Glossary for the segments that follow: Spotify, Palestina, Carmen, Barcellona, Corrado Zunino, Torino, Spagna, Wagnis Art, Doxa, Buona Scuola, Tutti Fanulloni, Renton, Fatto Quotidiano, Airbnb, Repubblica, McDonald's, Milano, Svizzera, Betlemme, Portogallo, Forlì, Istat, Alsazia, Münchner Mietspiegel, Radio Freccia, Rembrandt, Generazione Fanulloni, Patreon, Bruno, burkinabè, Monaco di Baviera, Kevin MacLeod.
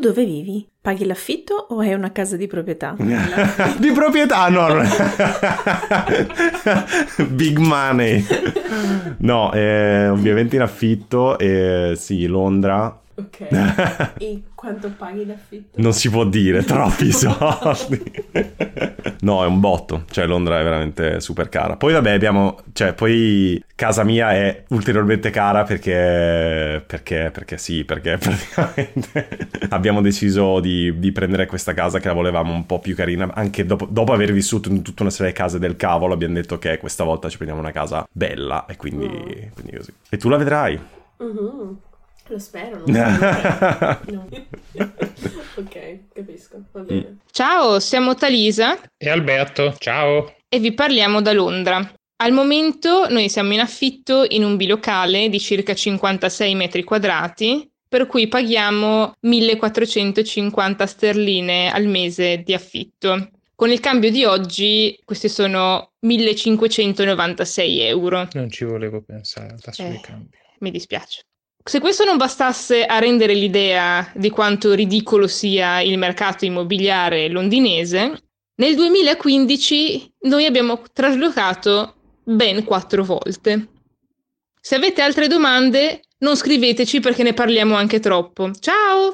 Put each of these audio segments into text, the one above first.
Tu dove vivi? Paghi l'affitto o è una casa di proprietà? Di proprietà, no. Big money. No, ovviamente in affitto, sì, Londra. Ok, e quanto paghi l'affitto? Non si può dire, troppi soldi. No, è un botto, cioè Londra è veramente super cara. Poi vabbè poi casa mia è ulteriormente cara perché praticamente abbiamo deciso di prendere questa casa che la volevamo un po' più carina. Anche dopo aver vissuto in tutta una serie di case del cavolo, abbiamo detto che questa volta ci prendiamo una casa bella e quindi così. E tu la vedrai. Uh-huh. Lo spero, no. Ok, capisco, va bene. Ciao, siamo Talisa e Alberto, ciao. E vi parliamo da Londra. Al momento noi siamo in affitto in un bilocale di circa 56 metri quadrati, per cui paghiamo 1450 sterline al mese di affitto. Con il cambio di oggi questi sono 1596 euro. Non ci volevo pensare, al tasso di cambio. Mi dispiace. Se questo non bastasse a rendere l'idea di quanto ridicolo sia il mercato immobiliare londinese, nel 2015 noi abbiamo traslocato ben 4 volte. Se avete altre domande, non scriveteci perché ne parliamo anche troppo. Ciao!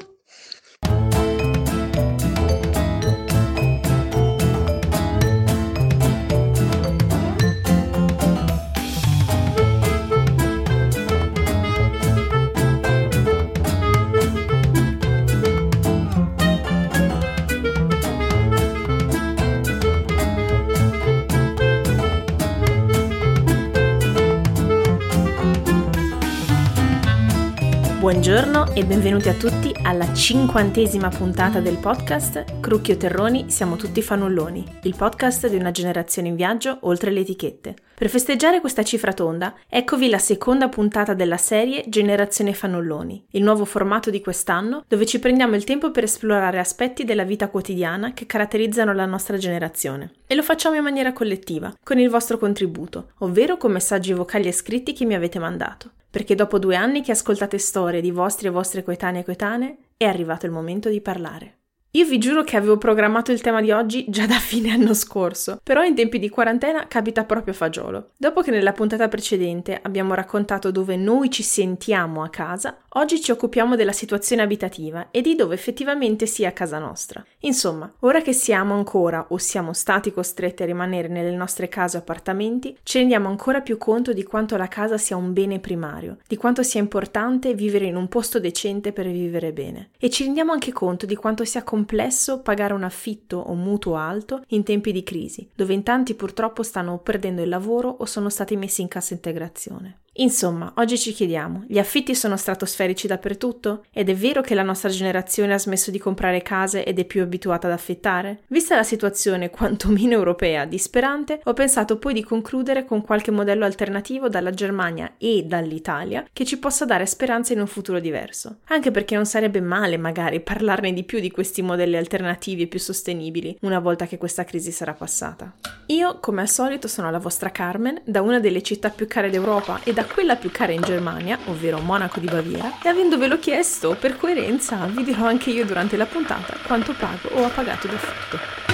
Buongiorno e benvenuti a tutti alla 50ª puntata del podcast Crucchio Terroni, siamo tutti fanulloni, il podcast di una generazione in viaggio oltre le etichette. Per festeggiare questa cifra tonda, eccovi la seconda puntata della serie Generazione Fanulloni, il nuovo formato di quest'anno dove ci prendiamo il tempo per esplorare aspetti della vita quotidiana che caratterizzano la nostra generazione. E lo facciamo in maniera collettiva, con il vostro contributo, ovvero con messaggi vocali e scritti che mi avete mandato. Perché dopo 2 anni che ascoltate storie di vostri e vostre coetanei e coetanee, è arrivato il momento di parlare. Io vi giuro che avevo programmato il tema di oggi già da fine anno scorso, però in tempi di quarantena capita proprio a fagiolo. Dopo che nella puntata precedente abbiamo raccontato dove noi ci sentiamo a casa, oggi ci occupiamo della situazione abitativa e di dove effettivamente sia casa nostra. Insomma, ora che siamo ancora o siamo stati costretti a rimanere nelle nostre case o appartamenti, ci rendiamo ancora più conto di quanto la casa sia un bene primario, di quanto sia importante vivere in un posto decente per vivere bene. E ci rendiamo anche conto di quanto sia complesso pagare un affitto o un mutuo alto in tempi di crisi, dove in tanti purtroppo stanno perdendo il lavoro o sono stati messi in cassa integrazione. Insomma, oggi ci chiediamo, gli affitti sono stratosferici dappertutto? Ed è vero che la nostra generazione ha smesso di comprare case ed è più abituata ad affittare? Vista la situazione quantomeno europea disperante, ho pensato poi di concludere con qualche modello alternativo dalla Germania e dall'Italia che ci possa dare speranza in un futuro diverso. Anche perché non sarebbe male magari parlarne di più di questi modelli alternativi e più sostenibili una volta che questa crisi sarà passata. Io, come al solito, sono la vostra Carmen, da una delle città più care d'Europa e da quella più cara in Germania, ovvero Monaco di Baviera, e avendovelo chiesto, per coerenza, vi dirò anche io durante la puntata quanto pago o ho pagato d'affitto.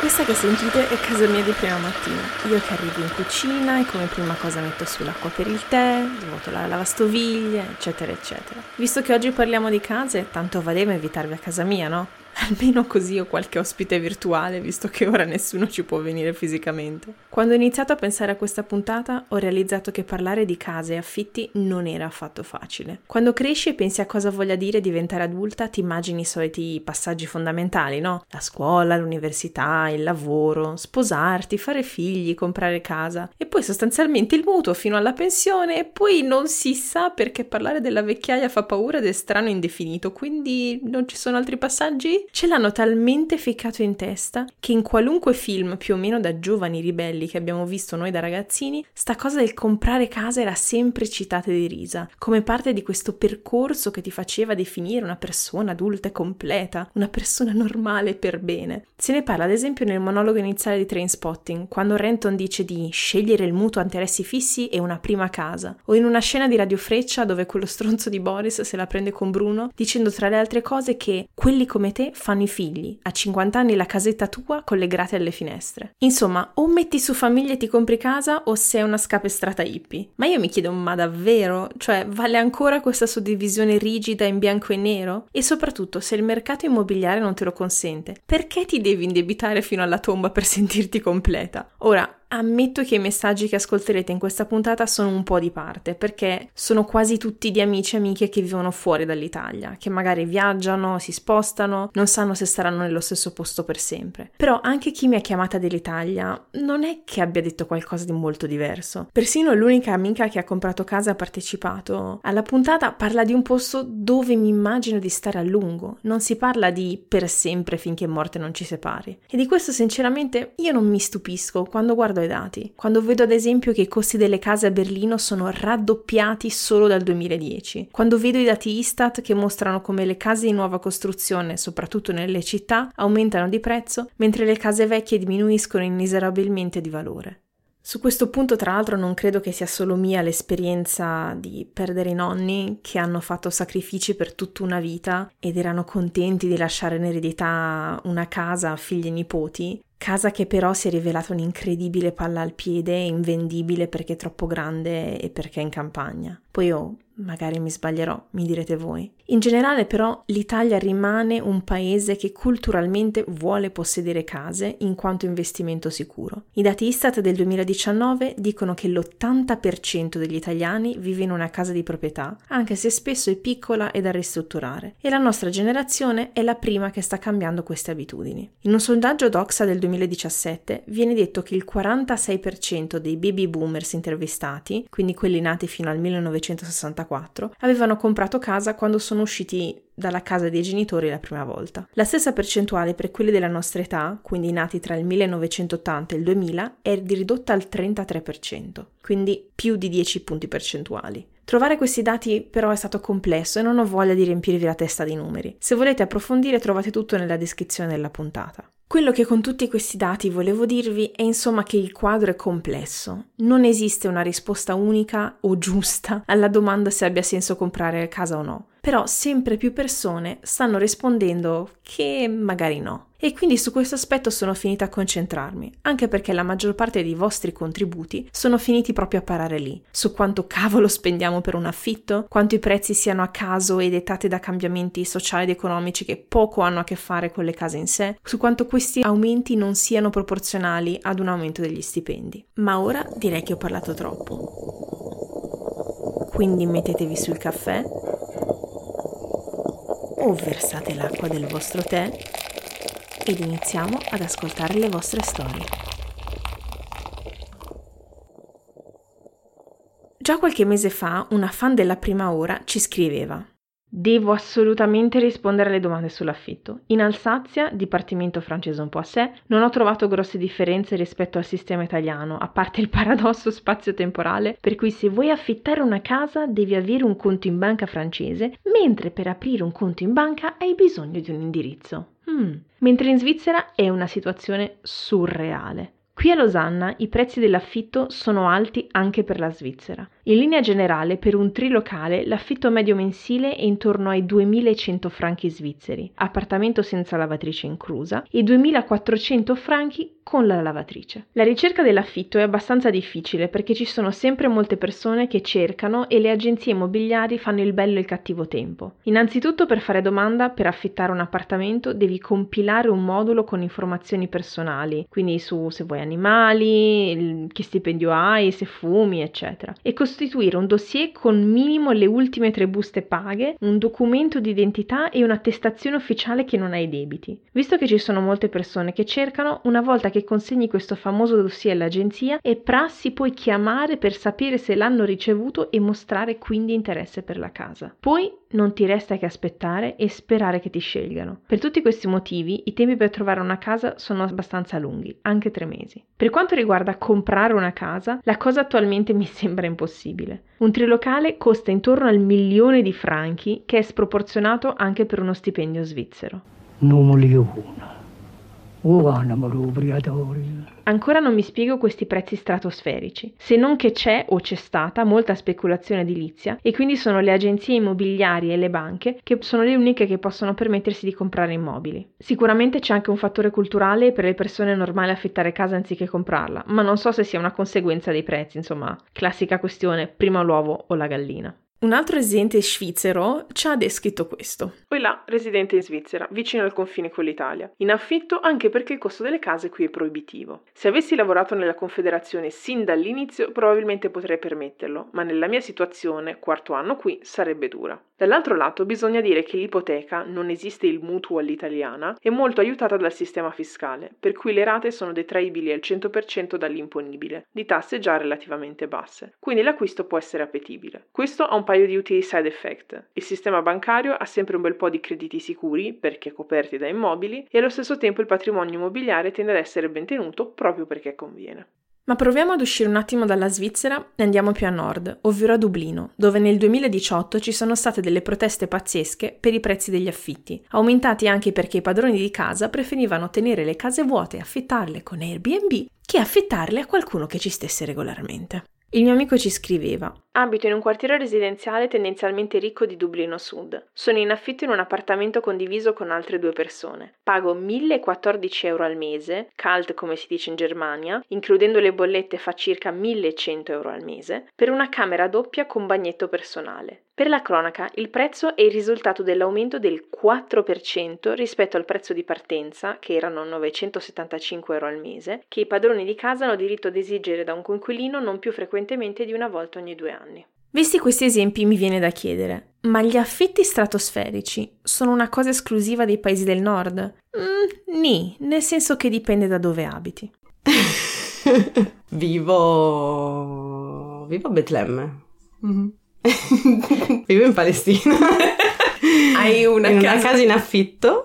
Questa che sentite è casa mia di prima mattina. Io che arrivo in cucina e come prima cosa metto sull'acqua per il tè, svuoto la lavastoviglie, eccetera, eccetera. Visto che oggi parliamo di case, tanto valeva invitarvi a casa mia, no? Almeno così ho qualche ospite virtuale, visto che ora nessuno ci può venire fisicamente. Quando ho iniziato a pensare a questa puntata, ho realizzato che parlare di case e affitti non era affatto facile. Quando cresci e pensi a cosa voglia dire diventare adulta, ti immagini i soliti passaggi fondamentali, no? La scuola, l'università, il lavoro, sposarti, fare figli, comprare casa, e poi sostanzialmente il mutuo fino alla pensione, e poi non si sa perché parlare della vecchiaia fa paura ed è strano e indefinito, quindi non ci sono altri passaggi? ce l'hanno talmente ficcato in testa che in qualunque film più o meno da giovani ribelli che abbiamo visto noi da ragazzini, sta cosa del comprare casa era sempre citata di risa, come parte di questo percorso che ti faceva definire una persona adulta e completa, una persona normale per bene. Se ne parla ad esempio nel monologo iniziale di Trainspotting, quando Renton dice di scegliere il mutuo a interessi fissi e una prima casa, o in una scena di Radio Freccia dove quello stronzo di Boris se la prende con Bruno dicendo tra le altre cose che quelli come te fanno i figli, a 50 anni la casetta tua con le grate alle finestre. Insomma, o metti su famiglia e ti compri casa o sei una scapestrata hippie. Ma io mi chiedo, ma davvero? Cioè, vale ancora questa suddivisione rigida in bianco e nero? E soprattutto, se il mercato immobiliare non te lo consente, perché ti devi indebitare fino alla tomba per sentirti completa? Ora, ammetto che i messaggi che ascolterete in questa puntata sono un po' di parte, perché sono quasi tutti di amici e amiche che vivono fuori dall'Italia, che magari viaggiano, si spostano, non sanno se staranno nello stesso posto per sempre. Però anche chi mi ha chiamata dell'Italia non è che abbia detto qualcosa di molto diverso. Persino l'unica amica che ha comprato casa e ha partecipato alla puntata parla di un posto dove mi immagino di stare a lungo, non si parla di per sempre finché morte non ci separi. E di questo sinceramente io non mi stupisco quando guardo i dati, quando vedo ad esempio che i costi delle case a Berlino sono raddoppiati solo dal 2010, quando vedo i dati Istat che mostrano come le case di nuova costruzione, soprattutto nelle città, aumentano di prezzo, mentre le case vecchie diminuiscono inesorabilmente di valore. Su questo punto, tra l'altro, non credo che sia solo mia l'esperienza di perdere i nonni che hanno fatto sacrifici per tutta una vita ed erano contenti di lasciare in eredità una casa a figli e nipoti, casa che però si è rivelata un'incredibile palla al piede, invendibile perché troppo grande e perché in campagna. Poi magari mi sbaglierò, mi direte voi. In generale però l'Italia rimane un paese che culturalmente vuole possedere case in quanto investimento sicuro. I dati Istat del 2019 dicono che l'80% degli italiani vive in una casa di proprietà, anche se spesso è piccola e da ristrutturare, e la nostra generazione è la prima che sta cambiando queste abitudini. In un sondaggio Doxa del 2017 viene detto che il 46% dei baby boomers intervistati, quindi quelli nati fino al 1964, avevano comprato casa quando sono usciti dalla casa dei genitori la prima volta. La stessa percentuale per quelli della nostra età, quindi nati tra il 1980 e il 2000, è ridotta al 33%, quindi più di 10 punti percentuali. Trovare questi dati però è stato complesso e non ho voglia di riempirvi la testa di numeri. Se volete approfondire trovate tutto nella descrizione della puntata. Quello che con tutti questi dati volevo dirvi è insomma che il quadro è complesso. Non esiste una risposta unica o giusta alla domanda se abbia senso comprare casa o no. Però sempre più persone stanno rispondendo che magari no. E quindi su questo aspetto sono finita a concentrarmi, anche perché la maggior parte dei vostri contributi sono finiti proprio a parare lì, su quanto cavolo spendiamo per un affitto, quanto i prezzi siano a caso e dettati da cambiamenti sociali ed economici che poco hanno a che fare con le case in sé, su quanto questi aumenti non siano proporzionali ad un aumento degli stipendi. Ma ora direi che ho parlato troppo. Quindi mettetevi sul caffè, o versate l'acqua del vostro tè ed iniziamo ad ascoltare le vostre storie. Già qualche mese fa una fan della prima ora ci scriveva: devo assolutamente rispondere alle domande sull'affitto. In Alsazia, dipartimento francese un po' a sé, non ho trovato grosse differenze rispetto al sistema italiano, a parte il paradosso spazio-temporale, per cui se vuoi affittare una casa devi avere un conto in banca francese, mentre per aprire un conto in banca hai bisogno di un indirizzo. Mentre in Svizzera è una situazione surreale. Qui a Losanna i prezzi dell'affitto sono alti anche per la Svizzera. In linea generale, per un trilocale, l'affitto medio mensile è intorno ai 2.100 franchi svizzeri, appartamento senza lavatrice inclusa, e 2.400 franchi con la lavatrice. La ricerca dell'affitto è abbastanza difficile perché ci sono sempre molte persone che cercano e le agenzie immobiliari fanno il bello e il cattivo tempo. Innanzitutto, per fare domanda per affittare un appartamento devi compilare un modulo con informazioni personali, quindi su se vuoi animali, che stipendio hai, se fumi, eccetera, e costituire un dossier con minimo le ultime 3 buste paghe, un documento di identità e un'attestazione ufficiale che non hai debiti. Visto che ci sono molte persone che cercano, una volta che consegni questo famoso dossier all'agenzia è prassi poi chiamare per sapere se l'hanno ricevuto e mostrare quindi interesse per la casa. Poi non ti resta che aspettare e sperare che ti scelgano. Per tutti questi motivi, i tempi per trovare una casa sono abbastanza lunghi, anche 3 mesi. Per quanto riguarda comprare una casa, la cosa attualmente mi sembra impossibile. Un trilocale costa intorno al 1.000.000 di franchi, che è sproporzionato anche per uno stipendio svizzero. Ancora non mi spiego questi prezzi stratosferici, se non che c'è o c'è stata molta speculazione edilizia e quindi sono le agenzie immobiliari e le banche che sono le uniche che possono permettersi di comprare immobili. Sicuramente c'è anche un fattore culturale e per le persone è normale affittare casa anziché comprarla, ma non so se sia una conseguenza dei prezzi, insomma, classica questione prima l'uovo o la gallina. Un altro residente svizzero ci ha descritto questo. Poi là, residente in Svizzera, vicino al confine con l'Italia. In affitto anche perché il costo delle case qui è proibitivo. Se avessi lavorato nella Confederazione sin dall'inizio probabilmente potrei permetterlo, ma nella mia situazione, 4º anno qui, sarebbe dura. Dall'altro lato bisogna dire che l'ipoteca, non esiste il mutuo all'italiana, è molto aiutata dal sistema fiscale, per cui le rate sono detraibili al 100% dall'imponibile, di tasse già relativamente basse. Quindi l'acquisto può essere appetibile. Questo ha un paio di utili side effect. Il sistema bancario ha sempre un bel po' di crediti sicuri, perché coperti da immobili, e allo stesso tempo il patrimonio immobiliare tende ad essere ben tenuto proprio perché conviene. Ma proviamo ad uscire un attimo dalla Svizzera e andiamo più a nord, ovvero a Dublino, dove nel 2018 ci sono state delle proteste pazzesche per i prezzi degli affitti, aumentati anche perché i padroni di casa preferivano tenere le case vuote e affittarle con Airbnb che affittarle a qualcuno che ci stesse regolarmente. Il mio amico ci scriveva: abito in un quartiere residenziale tendenzialmente ricco di Dublino Sud. Sono in affitto in un appartamento condiviso con altre 2 persone. Pago 1.014 euro al mese, kalt come si dice in Germania, includendo le bollette fa circa 1.100 euro al mese, per una camera doppia con bagnetto personale. Per la cronaca, il prezzo è il risultato dell'aumento del 4% rispetto al prezzo di partenza, che erano 975 euro al mese, che i padroni di casa hanno diritto ad esigere da un coinquilino non più frequentemente di una volta ogni 2 anni. Visti questi esempi mi viene da chiedere, ma gli affitti stratosferici sono una cosa esclusiva dei paesi del nord? Nì, nel senso che dipende da dove abiti. Vivo a Betlemme. Mm-hmm. Vivo in Palestina. Hai una casa in affitto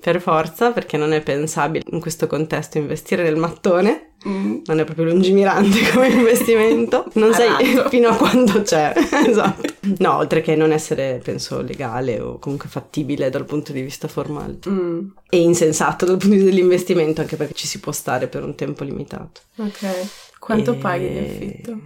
per forza, perché non è pensabile in questo contesto investire nel mattone. Non è proprio lungimirante come investimento, non sai fino a quando c'è. Esatto. No, oltre che non essere, penso, legale o comunque fattibile dal punto di vista formale e insensato dal punto di vista dell'investimento, anche perché ci si può stare per un tempo limitato. Ok, quanto paghi di affitto?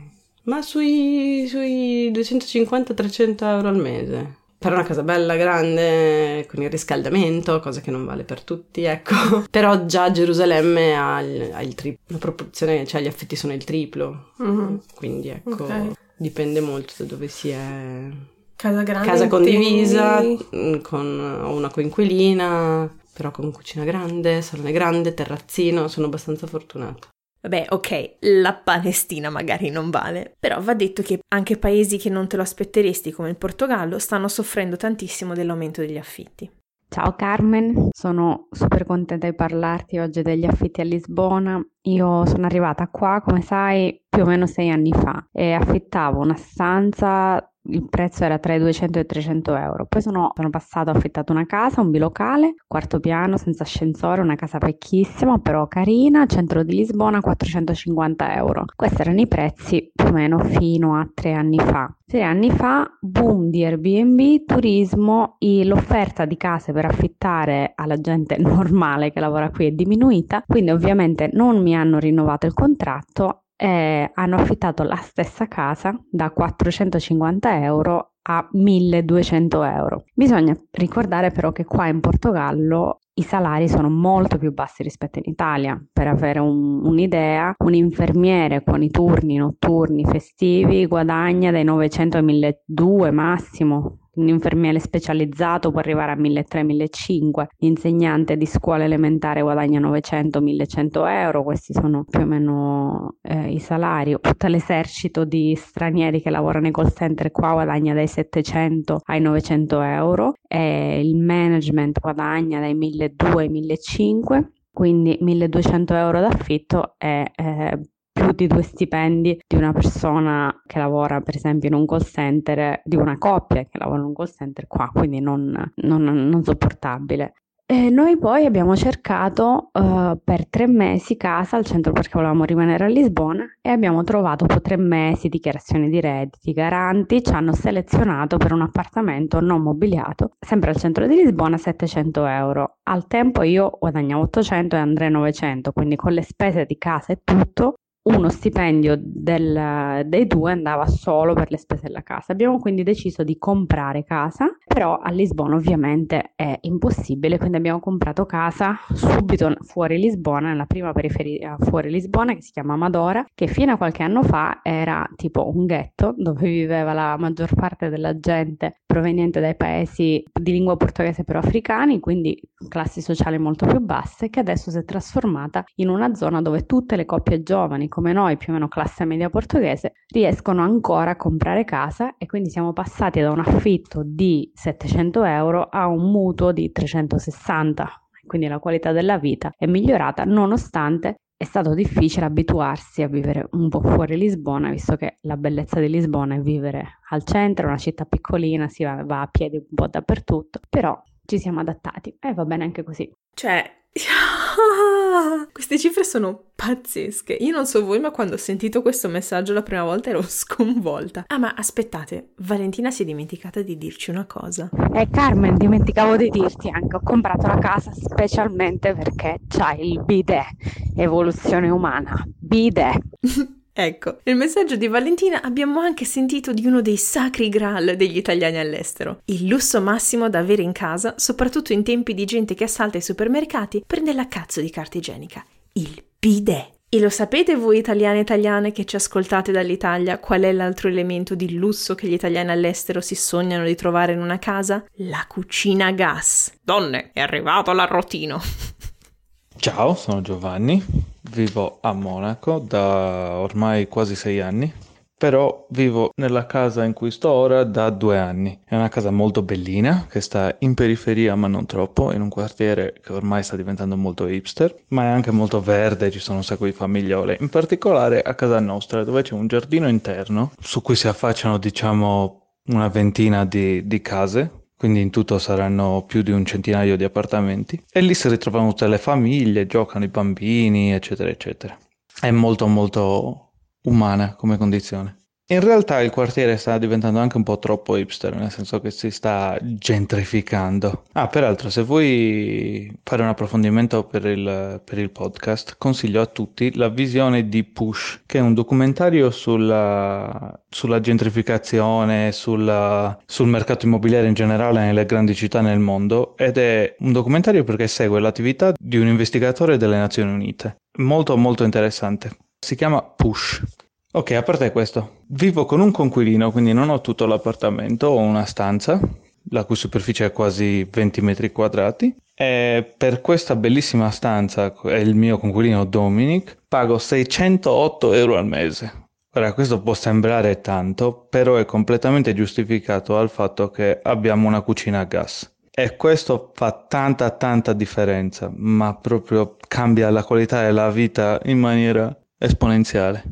Ma sui 250-300 euro al mese. Per una casa bella, grande, con il riscaldamento, cosa che non vale per tutti, ecco. Però già Gerusalemme ha il triplo, la proporzione, cioè gli affitti sono il triplo. Mm-hmm. Quindi ecco, okay. Dipende molto da dove si è. Casa grande, casa condivisa, con una coinquilina, però con cucina grande, salone grande, terrazzino, sono abbastanza fortunata. Vabbè, ok, la Palestina magari non vale, però va detto che anche paesi che non te lo aspetteresti come il Portogallo stanno soffrendo tantissimo dell'aumento degli affitti. Ciao Carmen, sono super contenta di parlarti oggi degli affitti a Lisbona. Io sono arrivata qua, come sai, più o meno 6 anni fa e affittavo una stanza. Il prezzo era tra i 200 e i 300 euro. Poi sono passato, ho affittato una casa, un bilocale, 4º piano, senza ascensore, una casa vecchissima, però carina, centro di Lisbona, 450 euro. Questi erano i prezzi più o meno fino a 3 anni fa. 3 anni fa, boom di Airbnb, turismo, l'offerta di case per affittare alla gente normale che lavora qui è diminuita, quindi ovviamente non mi hanno rinnovato il contratto. Hanno affittato la stessa casa da 450 euro a 1200 euro. Bisogna ricordare però che qua in Portogallo i salari sono molto più bassi rispetto in Italia. Per avere un'idea, un infermiere con i turni notturni festivi guadagna dai 900 ai 1200 massimo. Un infermiere specializzato può arrivare a 1.300-1.500, l'insegnante di scuola elementare guadagna 900-1.100 euro, questi sono più o meno i salari. Tutto l'esercito di stranieri che lavorano nei call center qua guadagna dai 700 ai 900 euro, e il management guadagna dai 1.200 ai 1.500, quindi 1.200 euro d'affitto è più tutti i due stipendi di una persona che lavora per esempio in un call center, di una coppia che lavora in un call center qua, quindi non sopportabile. E noi poi abbiamo cercato per 3 mesi casa al centro, perché volevamo rimanere a Lisbona, e abbiamo trovato dopo 3 mesi dichiarazioni di redditi, garanti, ci hanno selezionato per un appartamento non mobiliato, sempre al centro di Lisbona, 700 euro. Al tempo io guadagnavo 800 e Andrea 900, quindi con le spese di casa e tutto, uno stipendio dei due andava solo per le spese della casa. Abbiamo quindi deciso di comprare casa, però a Lisbona ovviamente è impossibile, quindi abbiamo comprato casa subito fuori Lisbona, nella prima periferia fuori Lisbona, che si chiama Madora, che fino a qualche anno fa era tipo un ghetto dove viveva la maggior parte della gente proveniente dai paesi di lingua portoghese però africani, quindi classi sociali molto più basse, che adesso si è trasformata in una zona dove tutte le coppie giovani come noi, più o meno classe media portoghese, riescono ancora a comprare casa, e quindi siamo passati da un affitto di 700 euro a un mutuo di 360, quindi la qualità della vita è migliorata, nonostante è stato difficile abituarsi a vivere un po' fuori Lisbona, visto che la bellezza di Lisbona è vivere al centro, una città piccolina, si va a piedi un po' dappertutto, però ci siamo adattati e va bene anche così. Cioè... queste cifre sono pazzesche. Io non so voi, ma quando ho sentito questo messaggio la prima volta ero sconvolta. Ah, ma aspettate, Valentina si è dimenticata di dirci una cosa. Carmen, dimenticavo di dirti anche, ho comprato la casa specialmente perché c'ha il bidet, evoluzione umana, bidet. Ecco, nel messaggio di Valentina abbiamo anche sentito di uno dei sacri graal degli italiani all'estero. Il lusso massimo da avere in casa, soprattutto in tempi di gente che assalta i supermercati, prende la cazzo di carta igienica. Il bidet. E lo sapete voi italiane e italiane che ci ascoltate dall'Italia qual è l'altro elemento di lusso che gli italiani all'estero si sognano di trovare in una casa? La cucina a gas. Donne, è arrivato l'arrotino. Ciao, sono Giovanni. Vivo a Monaco da ormai quasi 6 anni, però vivo nella casa in cui sto ora da 2 anni. È una casa molto bellina, che sta in periferia ma non troppo, in un quartiere che ormai sta diventando molto hipster, ma è anche molto verde, ci sono un sacco di famigliole, in particolare a casa nostra, dove c'è un giardino interno su cui si affacciano diciamo una ventina di case. Quindi in tutto saranno più di un centinaio di appartamenti, e lì si ritrovano tutte le famiglie, giocano i bambini, eccetera eccetera. È molto molto umana come condizione. In realtà il quartiere sta diventando anche un po' troppo hipster, nel senso che si sta gentrificando. Ah, peraltro, se vuoi fare un approfondimento per il podcast, consiglio a tutti la visione di Push, che è un documentario sulla gentrificazione, sul mercato immobiliare in generale nelle grandi città nel mondo, ed è un documentario perché segue l'attività di un investigatore delle Nazioni Unite. Molto molto interessante. Si chiama Push. Ok, a parte questo, vivo con un coinquilino, quindi non ho tutto l'appartamento, ho una stanza, la cui superficie è quasi 20 metri quadrati, e per questa bellissima stanza, è il mio coinquilino Dominic, pago 608 euro al mese. Ora, questo può sembrare tanto, però è completamente giustificato al fatto che abbiamo una cucina a gas. E questo fa tanta tanta differenza, ma proprio cambia la qualità della vita in maniera esponenziale.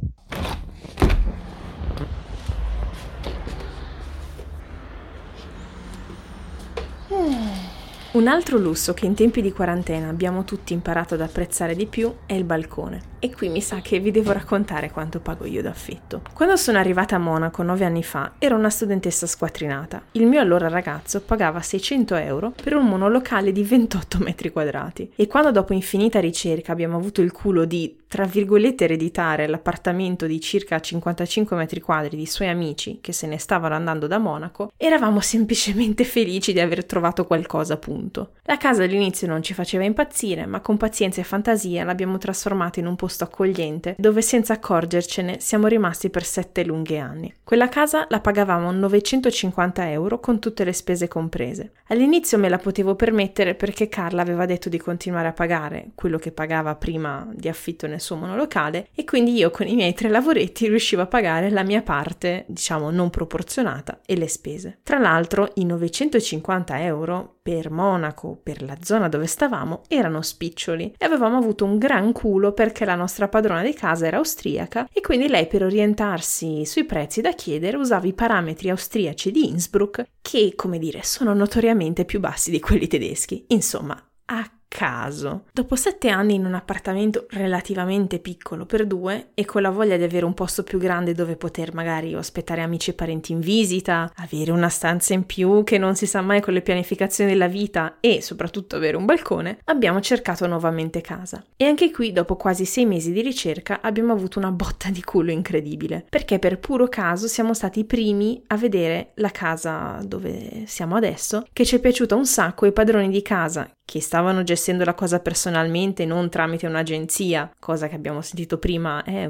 Un altro lusso che in tempi di quarantena abbiamo tutti imparato ad apprezzare di più è il balcone. E qui mi sa che vi devo raccontare quanto pago io d'affitto. Quando sono arrivata a Monaco 9 anni fa, ero una studentessa squatrinata. Il mio allora ragazzo pagava 600 euro per un monolocale di 28 metri quadrati. E quando dopo infinita ricerca abbiamo avuto il culo di, tra virgolette, ereditare l'appartamento di circa 55 metri quadri di suoi amici che se ne stavano andando da Monaco, eravamo semplicemente felici di aver trovato qualcosa, appunto. La casa all'inizio non ci faceva impazzire, ma con pazienza e fantasia l'abbiamo trasformata in un posto accogliente, dove senza accorgercene siamo rimasti per 7 lunghi anni. Quella casa la pagavamo 950 euro con tutte le spese comprese. All'inizio me la potevo permettere perché Carla aveva detto di continuare a pagare quello che pagava prima di affitto nel suo monolocale, e quindi io con i miei 3 lavoretti riuscivo a pagare la mia parte, diciamo non proporzionata, e le spese. Tra l'altro i 950 euro per Monaco, per la zona dove stavamo, erano spiccioli e avevamo avuto un gran culo perché la nostra padrona di casa era austriaca e quindi lei per orientarsi sui prezzi da chiedere usava i parametri austriaci di Innsbruck che, come dire, sono notoriamente più bassi di quelli tedeschi. Insomma, a caso. Dopo 7 anni in un appartamento relativamente piccolo per 2 e con la voglia di avere un posto più grande dove poter magari ospitare amici e parenti in visita, avere una stanza in più che non si sa mai con le pianificazioni della vita e soprattutto avere un balcone, abbiamo cercato nuovamente casa. E anche qui dopo quasi 6 mesi di ricerca abbiamo avuto una botta di culo incredibile, perché per puro caso siamo stati i primi a vedere la casa dove siamo adesso, che ci è piaciuta un sacco. I padroni di casa che stavano gestendo la cosa personalmente, non tramite un'agenzia, cosa che abbiamo sentito prima è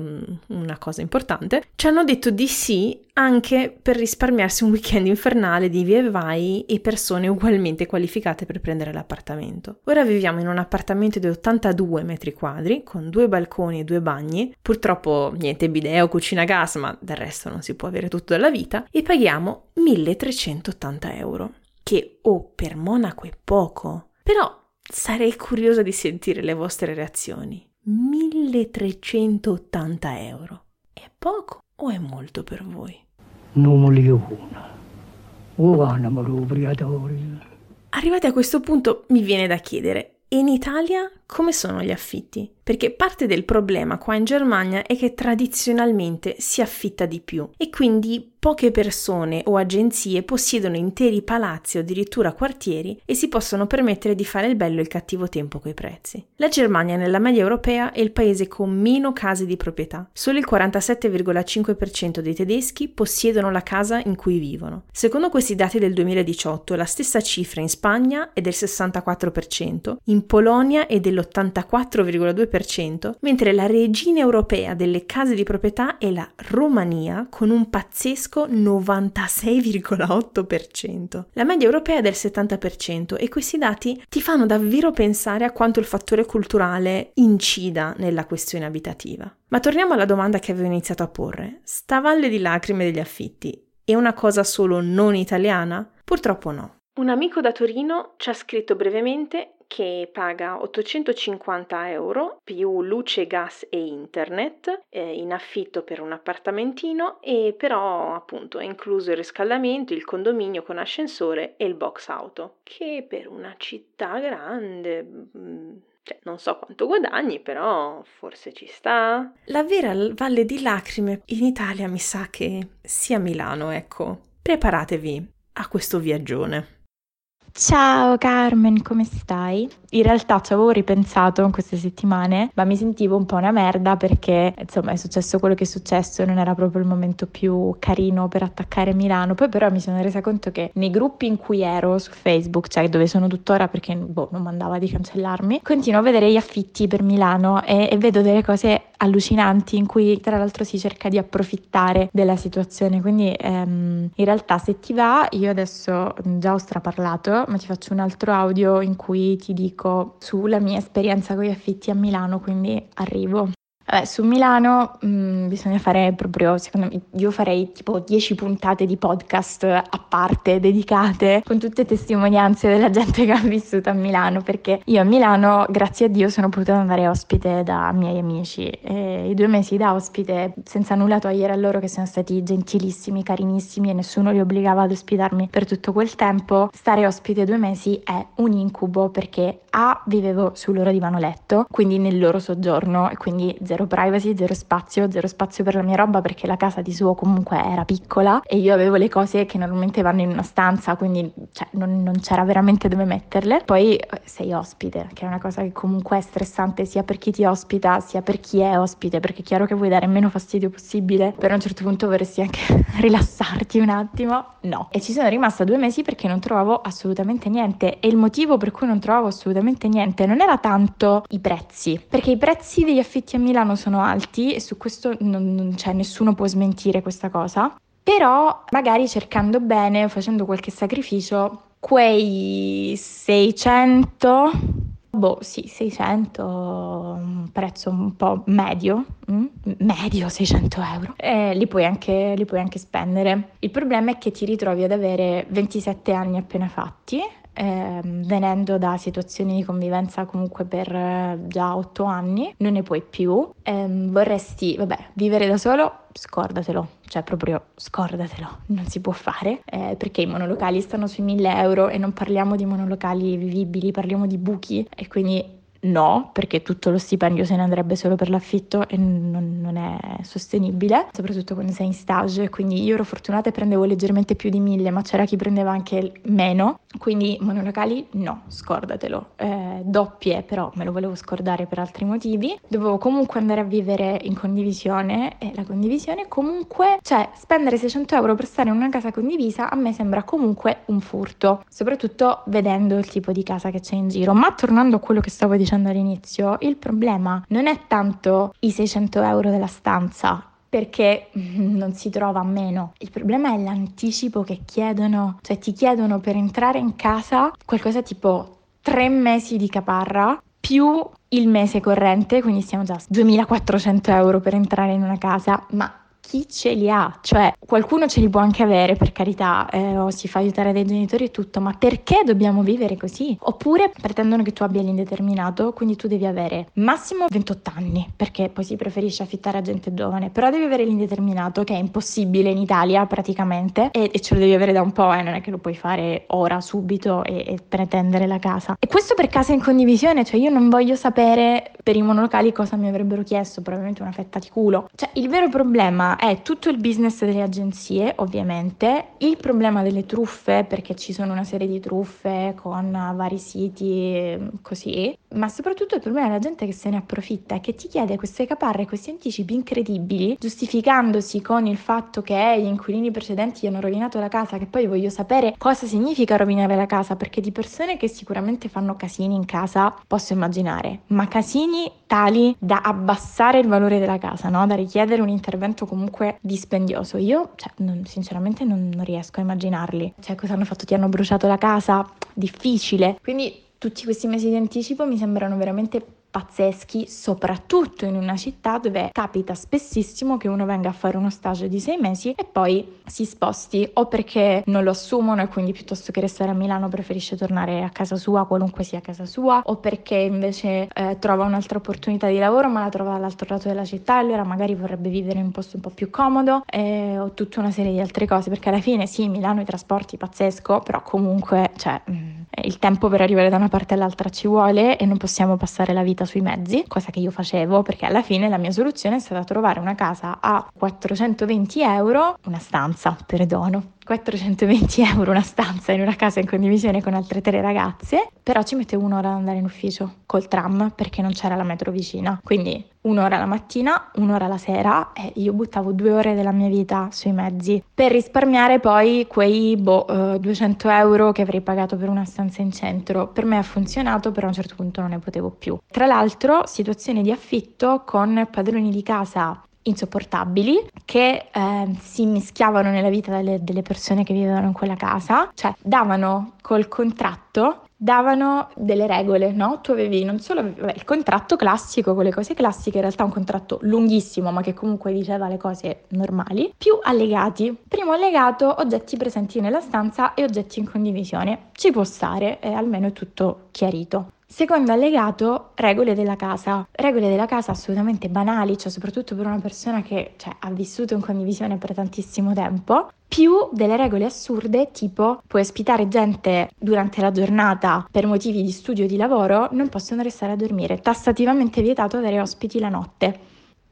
una cosa importante, ci hanno detto di sì anche per risparmiarsi un weekend infernale di via e vai e persone ugualmente qualificate per prendere l'appartamento. Ora viviamo in un appartamento di 82 metri quadri, con 2 balconi e 2 bagni, purtroppo niente bidet o cucina a gas, ma del resto non si può avere tutto dalla vita, e paghiamo 1380 euro, che per Monaco è poco. Però sarei curiosa di sentire le vostre reazioni. 1380 euro. È poco o è molto per voi? Non li una. Arrivati a questo punto mi viene da chiedere, e in Italia come sono gli affitti? Perché parte del problema qua in Germania è che tradizionalmente si affitta di più e quindi poche persone o agenzie possiedono interi palazzi o addirittura quartieri e si possono permettere di fare il bello e il cattivo tempo coi prezzi. La Germania nella media europea è il paese con meno case di proprietà. Solo il 47,5% dei tedeschi possiedono la casa in cui vivono. Secondo questi dati del 2018 la stessa cifra in Spagna è del 64%, in Polonia è dell'84,2%, mentre la regina europea delle case di proprietà è la Romania con un pazzesco 96,8%. La media europea è del 70% e questi dati ti fanno davvero pensare a quanto il fattore culturale incida nella questione abitativa. Ma torniamo alla domanda che avevo iniziato a porre. Sta valle di lacrime degli affitti è una cosa solo non italiana? Purtroppo no. Un amico da Torino ci ha scritto brevemente che paga 850 euro più luce, gas e internet in affitto per un appartamentino, e però appunto è incluso il riscaldamento, il condominio con ascensore e il box auto, che per una città grande... Cioè, non so quanto guadagni, però forse ci sta. La vera valle di lacrime in Italia mi sa che sia Milano, ecco. Preparatevi a questo viaggione. Ciao Carmen, come stai? In realtà ci avevo ripensato in queste settimane, ma mi sentivo un po' una merda perché insomma è successo quello che è successo, non era proprio il momento più carino per attaccare Milano. Poi però mi sono resa conto che nei gruppi in cui ero su Facebook, cioè dove sono tuttora perché non mandava di cancellarmi, continuo a vedere gli affitti per Milano e vedo delle cose allucinanti in cui tra l'altro si cerca di approfittare della situazione, quindi in realtà se ti va io adesso già ho straparlato, ma ti faccio un altro audio in cui ti dico sulla mia esperienza con gli affitti a Milano, quindi arrivo. Vabbè, su Milano bisogna fare proprio, secondo me, io farei tipo 10 puntate di podcast a parte, dedicate, con tutte testimonianze della gente che ha vissuto a Milano, perché io a Milano, grazie a Dio, sono potuta andare ospite da miei amici. E i 2 mesi da ospite, senza nulla togliere a loro che sono stati gentilissimi, carinissimi e nessuno li obbligava ad ospitarmi per tutto quel tempo, stare ospite 2 mesi è un incubo perché vivevo sul loro divano letto, quindi nel loro soggiorno, e quindi zero privacy, zero spazio per la mia roba, perché la casa di suo comunque era piccola e io avevo le cose che normalmente vanno in una stanza, quindi cioè, non c'era veramente dove metterle. Poi sei ospite, che è una cosa che comunque è stressante sia per chi ti ospita sia per chi è ospite, perché è chiaro che vuoi dare il meno fastidio possibile, però a un certo punto vorresti anche rilassarti un attimo. No, e ci sono rimasta 2 mesi perché non trovavo assolutamente niente, e il motivo per cui non trovavo assolutamente niente non era tanto i prezzi, perché i prezzi degli affitti a Milano sono alti e su questo non c'è, nessuno può smentire questa cosa, però magari cercando bene, facendo qualche sacrificio, quei 600 Boh, sì, 600, un prezzo un po' medio, medio 600 €, e li puoi anche spendere. Il problema è che ti ritrovi ad avere 27 anni appena fatti, venendo da situazioni di convivenza comunque per già 8 anni, non ne puoi più, vorresti, vabbè, vivere da solo, scordatelo, cioè proprio scordatelo, non si può fare, perché i monolocali stanno sui 1.000 € e non parliamo di monolocali vivibili, parliamo di buchi, e quindi no, perché tutto lo stipendio se ne andrebbe solo per l'affitto e non è sostenibile, soprattutto quando sei in stage. Quindi io ero fortunata e prendevo leggermente più di 1.000, ma c'era chi prendeva anche meno, quindi monolocali no, scordatelo. Doppie però me lo volevo scordare per altri motivi, dovevo comunque andare a vivere in condivisione, e la condivisione comunque, cioè spendere 600 € per stare in una casa condivisa a me sembra comunque un furto, soprattutto vedendo il tipo di casa che c'è in giro. Ma tornando a quello che stavo dicendo all'inizio, il problema non è tanto i 600 € della stanza, perché non si trova a meno. Il problema è l'anticipo che chiedono, cioè ti chiedono per entrare in casa qualcosa tipo 3 mesi di caparra più il mese corrente, quindi stiamo già a 2.400 € per entrare in una casa, ma chi ce li ha? Cioè qualcuno ce li può anche avere, per carità, o si fa aiutare dai genitori e tutto, ma perché dobbiamo vivere così? Oppure pretendono che tu abbia l'indeterminato, quindi tu devi avere massimo 28 anni, perché poi si preferisce affittare a gente giovane, però devi avere l'indeterminato, che è impossibile in Italia praticamente, e ce lo devi avere da un po', non è che lo puoi fare ora, subito, e pretendere la casa. E questo per casa in condivisione, cioè io non voglio sapere per i monolocali cosa mi avrebbero chiesto, probabilmente una fetta di culo. Cioè il vero problema è tutto il business delle agenzie, ovviamente, il problema delle truffe, perché ci sono una serie di truffe con vari siti così, ma soprattutto il problema della gente che se ne approfitta, che ti chiede queste caparre, questi anticipi incredibili, giustificandosi con il fatto che gli inquilini precedenti gli hanno rovinato la casa, che poi voglio sapere cosa significa rovinare la casa, perché di persone che sicuramente fanno casini in casa posso immaginare, ma casini tali da abbassare il valore della casa, no? Da richiedere un intervento comunque dispendioso. Io, cioè, sinceramente non riesco a immaginarli. Cioè, cosa hanno fatto? Ti hanno bruciato la casa? Difficile. Quindi tutti questi mesi di anticipo mi sembrano veramente pazzeschi, soprattutto in una città dove capita spessissimo che uno venga a fare uno stage di 6 mesi e poi si sposti, o perché non lo assumono e quindi piuttosto che restare a Milano preferisce tornare a casa sua, qualunque sia casa sua, o perché invece trova un'altra opportunità di lavoro ma la trova all'altro lato della città e allora magari vorrebbe vivere in un posto un po' più comodo, o tutta una serie di altre cose, perché alla fine sì, Milano i trasporti pazzesco, però comunque cioè, il tempo per arrivare da una parte all'altra ci vuole e non possiamo passare la vita sui mezzi, cosa che io facevo, perché alla fine la mia soluzione è stata trovare una casa a 420 €, una stanza, perdono, 420 € una stanza in una casa in condivisione con altre 3 ragazze, però ci mettevo 1 ora ad andare in ufficio col tram perché non c'era la metro vicina, quindi 1 ora la mattina, 1 ora la sera, e io buttavo 2 ore della mia vita sui mezzi per risparmiare poi quei 200 € che avrei pagato per una stanza in centro. Per me ha funzionato, però a un certo punto non ne potevo più. Tra l'altro situazione di affitto con padroni di casa insopportabili che si mischiavano nella vita delle persone che vivevano in quella casa, cioè davano col contratto, davano delle regole, no? Tu avevi non solo il contratto classico con le cose classiche, in realtà un contratto lunghissimo ma che comunque diceva le cose normali, più allegati. Primo allegato: oggetti presenti nella stanza e oggetti in condivisione, ci può stare, almeno è tutto chiarito. Secondo allegato, regole della casa assolutamente banali, cioè soprattutto per una persona che ha vissuto in condivisione per tantissimo tempo, più delle regole assurde tipo puoi ospitare gente durante la giornata per motivi di studio o di lavoro, non possono restare a dormire, tassativamente vietato avere ospiti la notte.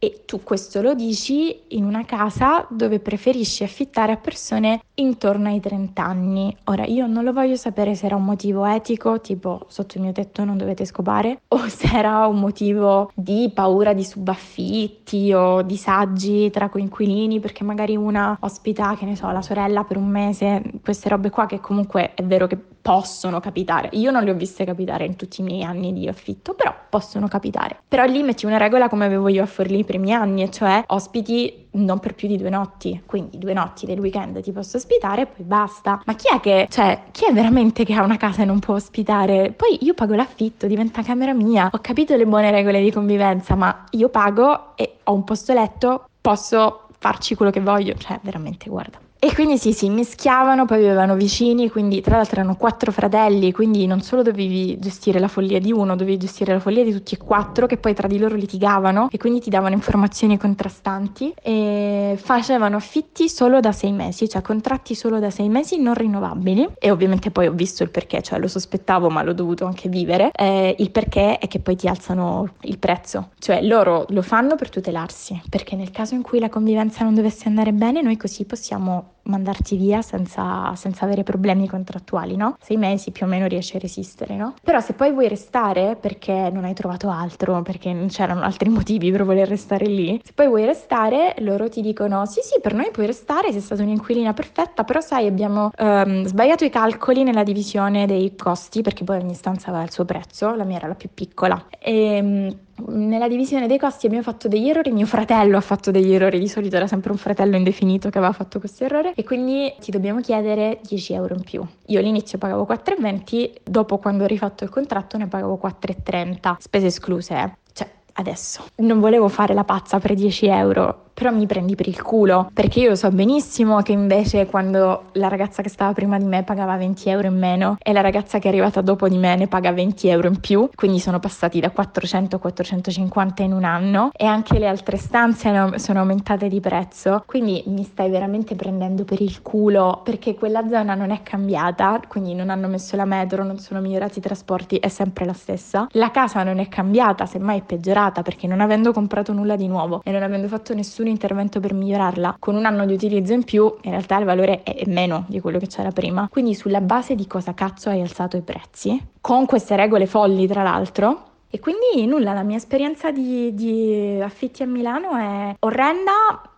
E tu questo lo dici in una casa dove preferisci affittare a persone intorno ai 30 anni. Ora, io non lo voglio sapere se era un motivo etico, tipo sotto il mio tetto non dovete scopare, o se era un motivo di paura di subaffitti o disagi tra coinquilini, perché magari una ospita, che ne so, la sorella per un mese, queste robe qua che comunque è vero che possono capitare. Io non le ho viste capitare in tutti i miei anni di affitto, però possono capitare. Però lì metti una regola come avevo io a Forlì i primi anni, e cioè ospiti non per più di 2 notti, quindi 2 notti del weekend ti posso ospitare e poi basta. Ma chi è veramente che ha una casa e non può ospitare? Poi io pago l'affitto, diventa camera mia. Ho capito le buone regole di convivenza, ma io pago e ho un posto letto, posso farci quello che voglio, cioè veramente, guarda. E quindi sì, mischiavano, poi vivevano vicini, quindi tra l'altro erano 4 fratelli, quindi non solo dovevi gestire la follia di uno, dovevi gestire la follia di tutti e 4, che poi tra di loro litigavano e quindi ti davano informazioni contrastanti, e facevano affitti solo da 6 mesi, cioè contratti solo da 6 mesi non rinnovabili. E ovviamente poi ho visto il perché, cioè lo sospettavo ma l'ho dovuto anche vivere, il perché è che poi ti alzano il prezzo, cioè loro lo fanno per tutelarsi, perché nel caso in cui la convivenza non dovesse andare bene noi così possiamo mandarti via senza avere problemi contrattuali, no? 6 mesi più o meno riesci a resistere, no? Però se poi vuoi restare perché non hai trovato altro, perché non c'erano altri motivi per voler restare lì, se poi vuoi restare loro ti dicono sì, per noi puoi restare, sei stata un'inquilina perfetta, però sai abbiamo sbagliato i calcoli nella divisione dei costi, perché poi ogni stanza aveva il suo prezzo, la mia era la più piccola, e nella divisione dei costi abbiamo fatto degli errori, mio fratello ha fatto degli errori, di solito era sempre un fratello indefinito che aveva fatto questo errore, e quindi ti dobbiamo chiedere 10 euro in più. Io all'inizio pagavo 4,20, dopo quando ho rifatto il contratto ne pagavo 4,30, spese escluse, Cioè adesso non volevo fare la pazza per 10 euro, però mi prendi per il culo, perché io so benissimo che invece quando la ragazza che stava prima di me pagava 20 euro in meno e la ragazza che è arrivata dopo di me ne paga 20 euro in più, quindi sono passati da 400 a 450 in un anno, e anche le altre stanze sono aumentate di prezzo, quindi mi stai veramente prendendo per il culo, perché quella zona non è cambiata, quindi non hanno messo la metro, non sono migliorati i trasporti, è sempre la stessa, la casa non è cambiata, semmai è peggiorata, perché non avendo comprato nulla di nuovo e non avendo fatto nessun intervento per migliorarla, con un anno di utilizzo in più in realtà il valore è meno di quello che c'era prima. Quindi sulla base di cosa cazzo hai alzato i prezzi, con queste regole folli tra l'altro. E quindi nulla, la mia esperienza di affitti a Milano è orrenda,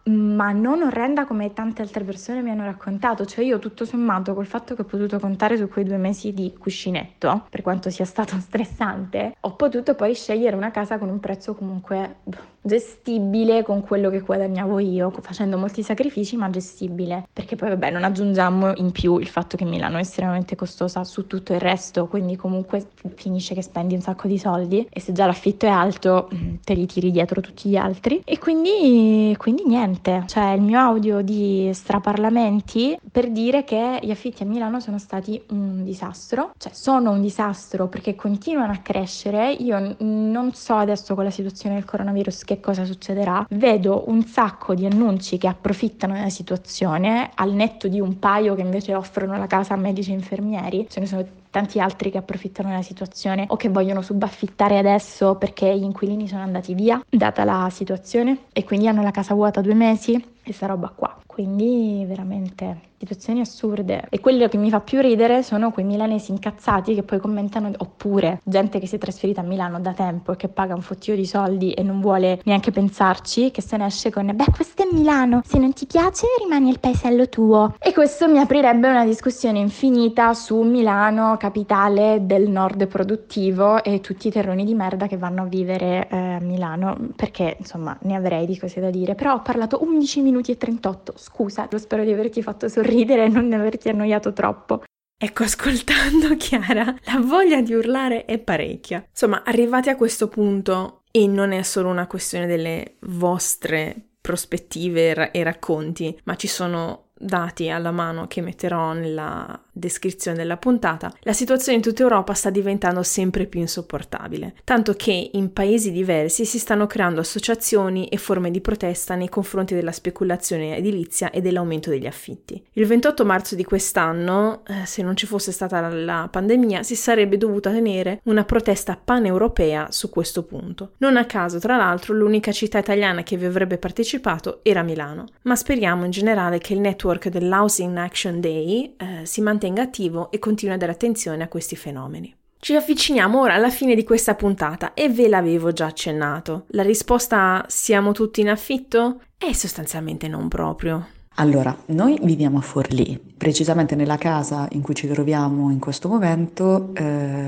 ma non orrenda come tante altre persone mi hanno raccontato. Cioè io tutto sommato, col fatto che ho potuto contare su quei 2 mesi di cuscinetto, per quanto sia stato stressante, ho potuto poi scegliere una casa con un prezzo comunque gestibile con quello che guadagnavo io, facendo molti sacrifici ma gestibile, perché poi vabbè non aggiungiamo in più il fatto che Milano è estremamente costosa su tutto il resto, quindi comunque finisce che spendi un sacco di soldi, e se già l'affitto è alto te li tiri dietro tutti gli altri. E quindi niente, cioè il mio audio di straparlamenti per dire che gli affitti a Milano sono stati un disastro, cioè sono un disastro perché continuano a crescere. Io non so adesso con la situazione del coronavirus che cosa succederà, vedo un sacco di annunci che approfittano della situazione, al netto di un paio che invece offrono la casa a medici e infermieri, ce ne sono tanti altri che approfittano della situazione o che vogliono subaffittare adesso perché gli inquilini sono andati via data la situazione e quindi hanno la casa vuota 2 mesi e sta roba qua. Quindi veramente situazioni assurde, e quello che mi fa più ridere sono quei milanesi incazzati che poi commentano, oppure gente che si è trasferita a Milano da tempo e che paga un fottio di soldi e non vuole neanche pensarci, che se ne esce con questo è Milano, se non ti piace rimani al paesello tuo. E questo mi aprirebbe una discussione infinita su Milano, capitale del nord produttivo, e tutti i terroni di merda che vanno a vivere a Milano, perché insomma ne avrei di cose da dire, però ho parlato 11 minuti e 38, scusa, lo spero di averti fatto sorridere e non di averti annoiato troppo. Ecco, ascoltando Chiara, la voglia di urlare è parecchia. Insomma, arrivati a questo punto, e non è solo una questione delle vostre prospettive e racconti, ma ci sono dati alla mano che metterò nella descrizione della puntata, la situazione in tutta Europa sta diventando sempre più insopportabile, tanto che in paesi diversi si stanno creando associazioni e forme di protesta nei confronti della speculazione edilizia e dell'aumento degli affitti. Il 28 marzo di quest'anno, se non ci fosse stata la pandemia, si sarebbe dovuta tenere una protesta paneuropea su questo punto. Non a caso, tra l'altro, l'unica città italiana che vi avrebbe partecipato era Milano, ma speriamo in generale che il network dell'Housing Action Day si mantenga attivo e continui a dare attenzione a questi fenomeni. Ci avviciniamo ora alla fine di questa puntata e ve l'avevo già accennato. La risposta siamo tutti in affitto? È sostanzialmente non proprio. Allora, noi viviamo a Forlì, precisamente nella casa in cui ci troviamo in questo momento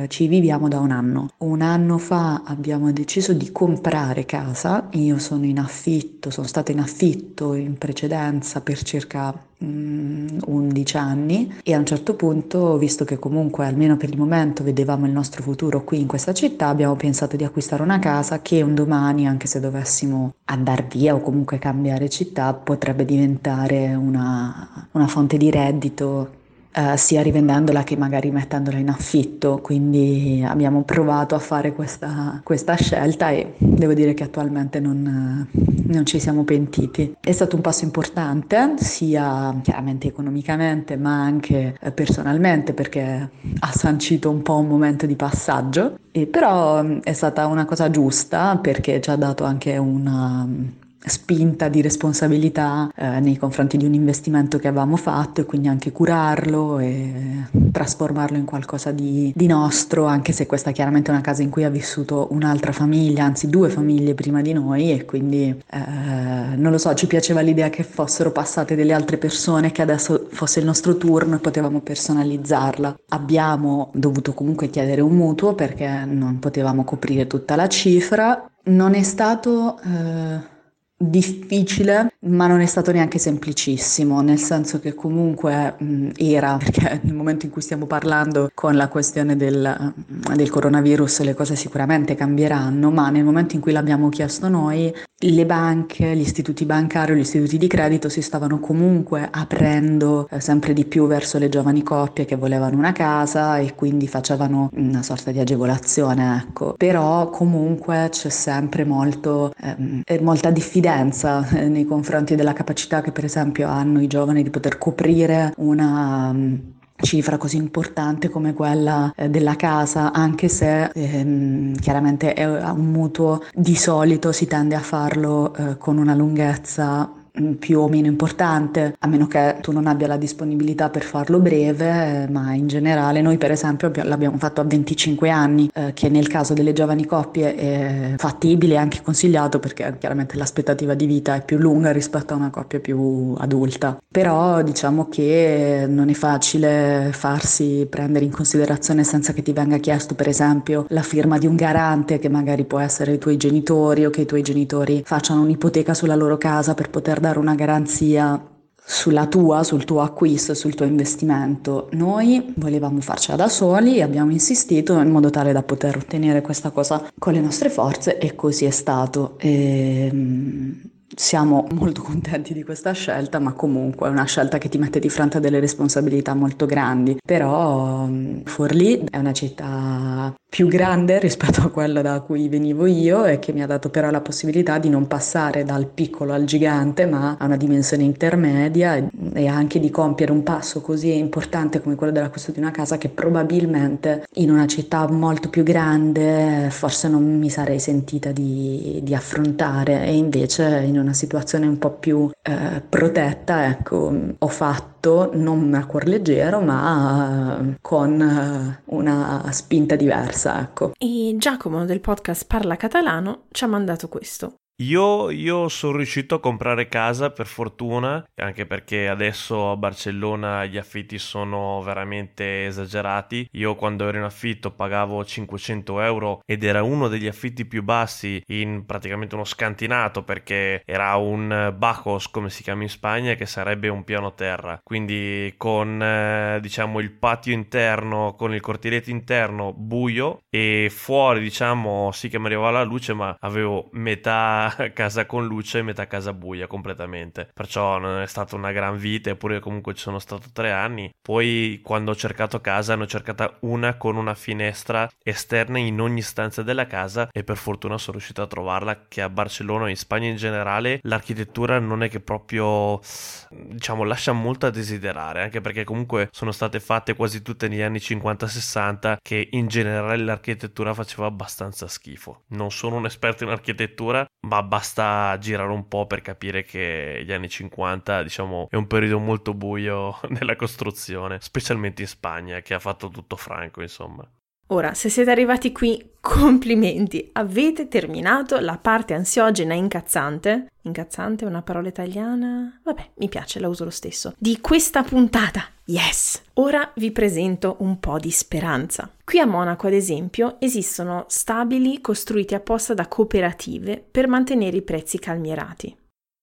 ci viviamo da un anno. Un anno fa abbiamo deciso di comprare casa, io sono stata in affitto in precedenza per circa 11 anni e a un certo punto, visto che comunque almeno per il momento vedevamo il nostro futuro qui in questa città, abbiamo pensato di acquistare una casa che un domani, anche se dovessimo andare via o comunque cambiare città, potrebbe diventare una fonte di reddito sia rivendendola che magari mettendola in affitto. Quindi abbiamo provato a fare questa scelta e devo dire che attualmente non ci siamo pentiti. È stato un passo importante sia chiaramente economicamente ma anche personalmente, perché ha sancito un po' un momento di passaggio, e però è stata una cosa giusta perché ci ha dato anche una spinta di responsabilità nei confronti di un investimento che avevamo fatto, e quindi anche curarlo e trasformarlo in qualcosa di nostro, anche se questa è chiaramente una casa in cui ha vissuto un'altra famiglia, anzi due famiglie prima di noi, e quindi non lo so, ci piaceva l'idea che fossero passate delle altre persone, che adesso fosse il nostro turno e potevamo personalizzarla. Abbiamo dovuto comunque chiedere un mutuo perché non potevamo coprire tutta la cifra. Non è stato difficile, ma non è stato neanche semplicissimo, nel senso che comunque perché nel momento in cui stiamo parlando, con la questione del coronavirus, le cose sicuramente cambieranno, ma nel momento in cui l'abbiamo chiesto noi, le banche, gli istituti bancari, gli istituti di credito si stavano comunque aprendo sempre di più verso le giovani coppie che volevano una casa, e quindi facevano una sorta di agevolazione, ecco. Però comunque c'è sempre molta diffidenza nei confronti della capacità che per esempio hanno i giovani di poter coprire una cifra così importante come quella della casa, anche se chiaramente è un mutuo, di solito si tende a farlo con una lunghezza più o meno importante, a meno che tu non abbia la disponibilità per farlo breve, ma in generale noi per esempio l'abbiamo fatto a 25 anni, che nel caso delle giovani coppie è fattibile e anche consigliato, perché chiaramente l'aspettativa di vita è più lunga rispetto a una coppia più adulta. Però diciamo che non è facile farsi prendere in considerazione senza che ti venga chiesto per esempio la firma di un garante, che magari può essere i tuoi genitori, o che i tuoi genitori facciano un'ipoteca sulla loro casa per poter dare una garanzia sul tuo acquisto, sul tuo investimento. Noi volevamo farcela da soli e abbiamo insistito in modo tale da poter ottenere questa cosa con le nostre forze, e così è stato. Siamo molto contenti di questa scelta, ma comunque è una scelta che ti mette di fronte a delle responsabilità molto grandi. Però Forlì è una città più grande rispetto a quella da cui venivo io, e che mi ha dato però la possibilità di non passare dal piccolo al gigante, ma a una dimensione intermedia, e anche di compiere un passo così importante come quello dell'acquisto di una casa, che probabilmente in una città molto più grande forse non mi sarei sentita di affrontare, e invece in una situazione un po' più protetta, ecco, ho fatto non a cuor leggero, ma con una spinta diversa, ecco. E Giacomo del podcast Parla Catalano ci ha mandato questo. Io sono riuscito a comprare casa, per fortuna, anche perché adesso a Barcellona gli affitti sono veramente esagerati. Io quando ero in affitto pagavo 500 euro, ed era uno degli affitti più bassi in praticamente uno scantinato, perché era un bajos, come si chiama in Spagna, che sarebbe un piano terra, quindi con diciamo il patio interno, con il cortiletto interno buio, e fuori diciamo sì che mi arrivava la luce, ma avevo metà casa con luce e metà casa buia completamente, perciò non è stata una gran vita. Eppure comunque ci sono stato 3 anni. Poi quando ho cercato casa, ne ho cercata una con una finestra esterna in ogni stanza della casa, e per fortuna sono riuscito a trovarla, che a Barcellona, in Spagna in generale, l'architettura non è che proprio, diciamo, lascia molto a desiderare, anche perché comunque sono state fatte quasi tutte negli anni 50-60, che in generale l'architettura faceva abbastanza schifo. Non sono un esperto in architettura, ma basta girare un po' per capire che gli anni 50, diciamo, è un periodo molto buio nella costruzione, specialmente in Spagna, che ha fatto tutto Franco, insomma. Ora, se siete arrivati qui, complimenti, avete terminato la parte ansiogena incazzante. Incazzante è una parola italiana? Vabbè, mi piace, la uso lo stesso. Di questa puntata, yes! Ora vi presento un po' di speranza. Qui a Monaco, ad esempio, esistono stabili costruiti apposta da cooperative per mantenere i prezzi calmierati.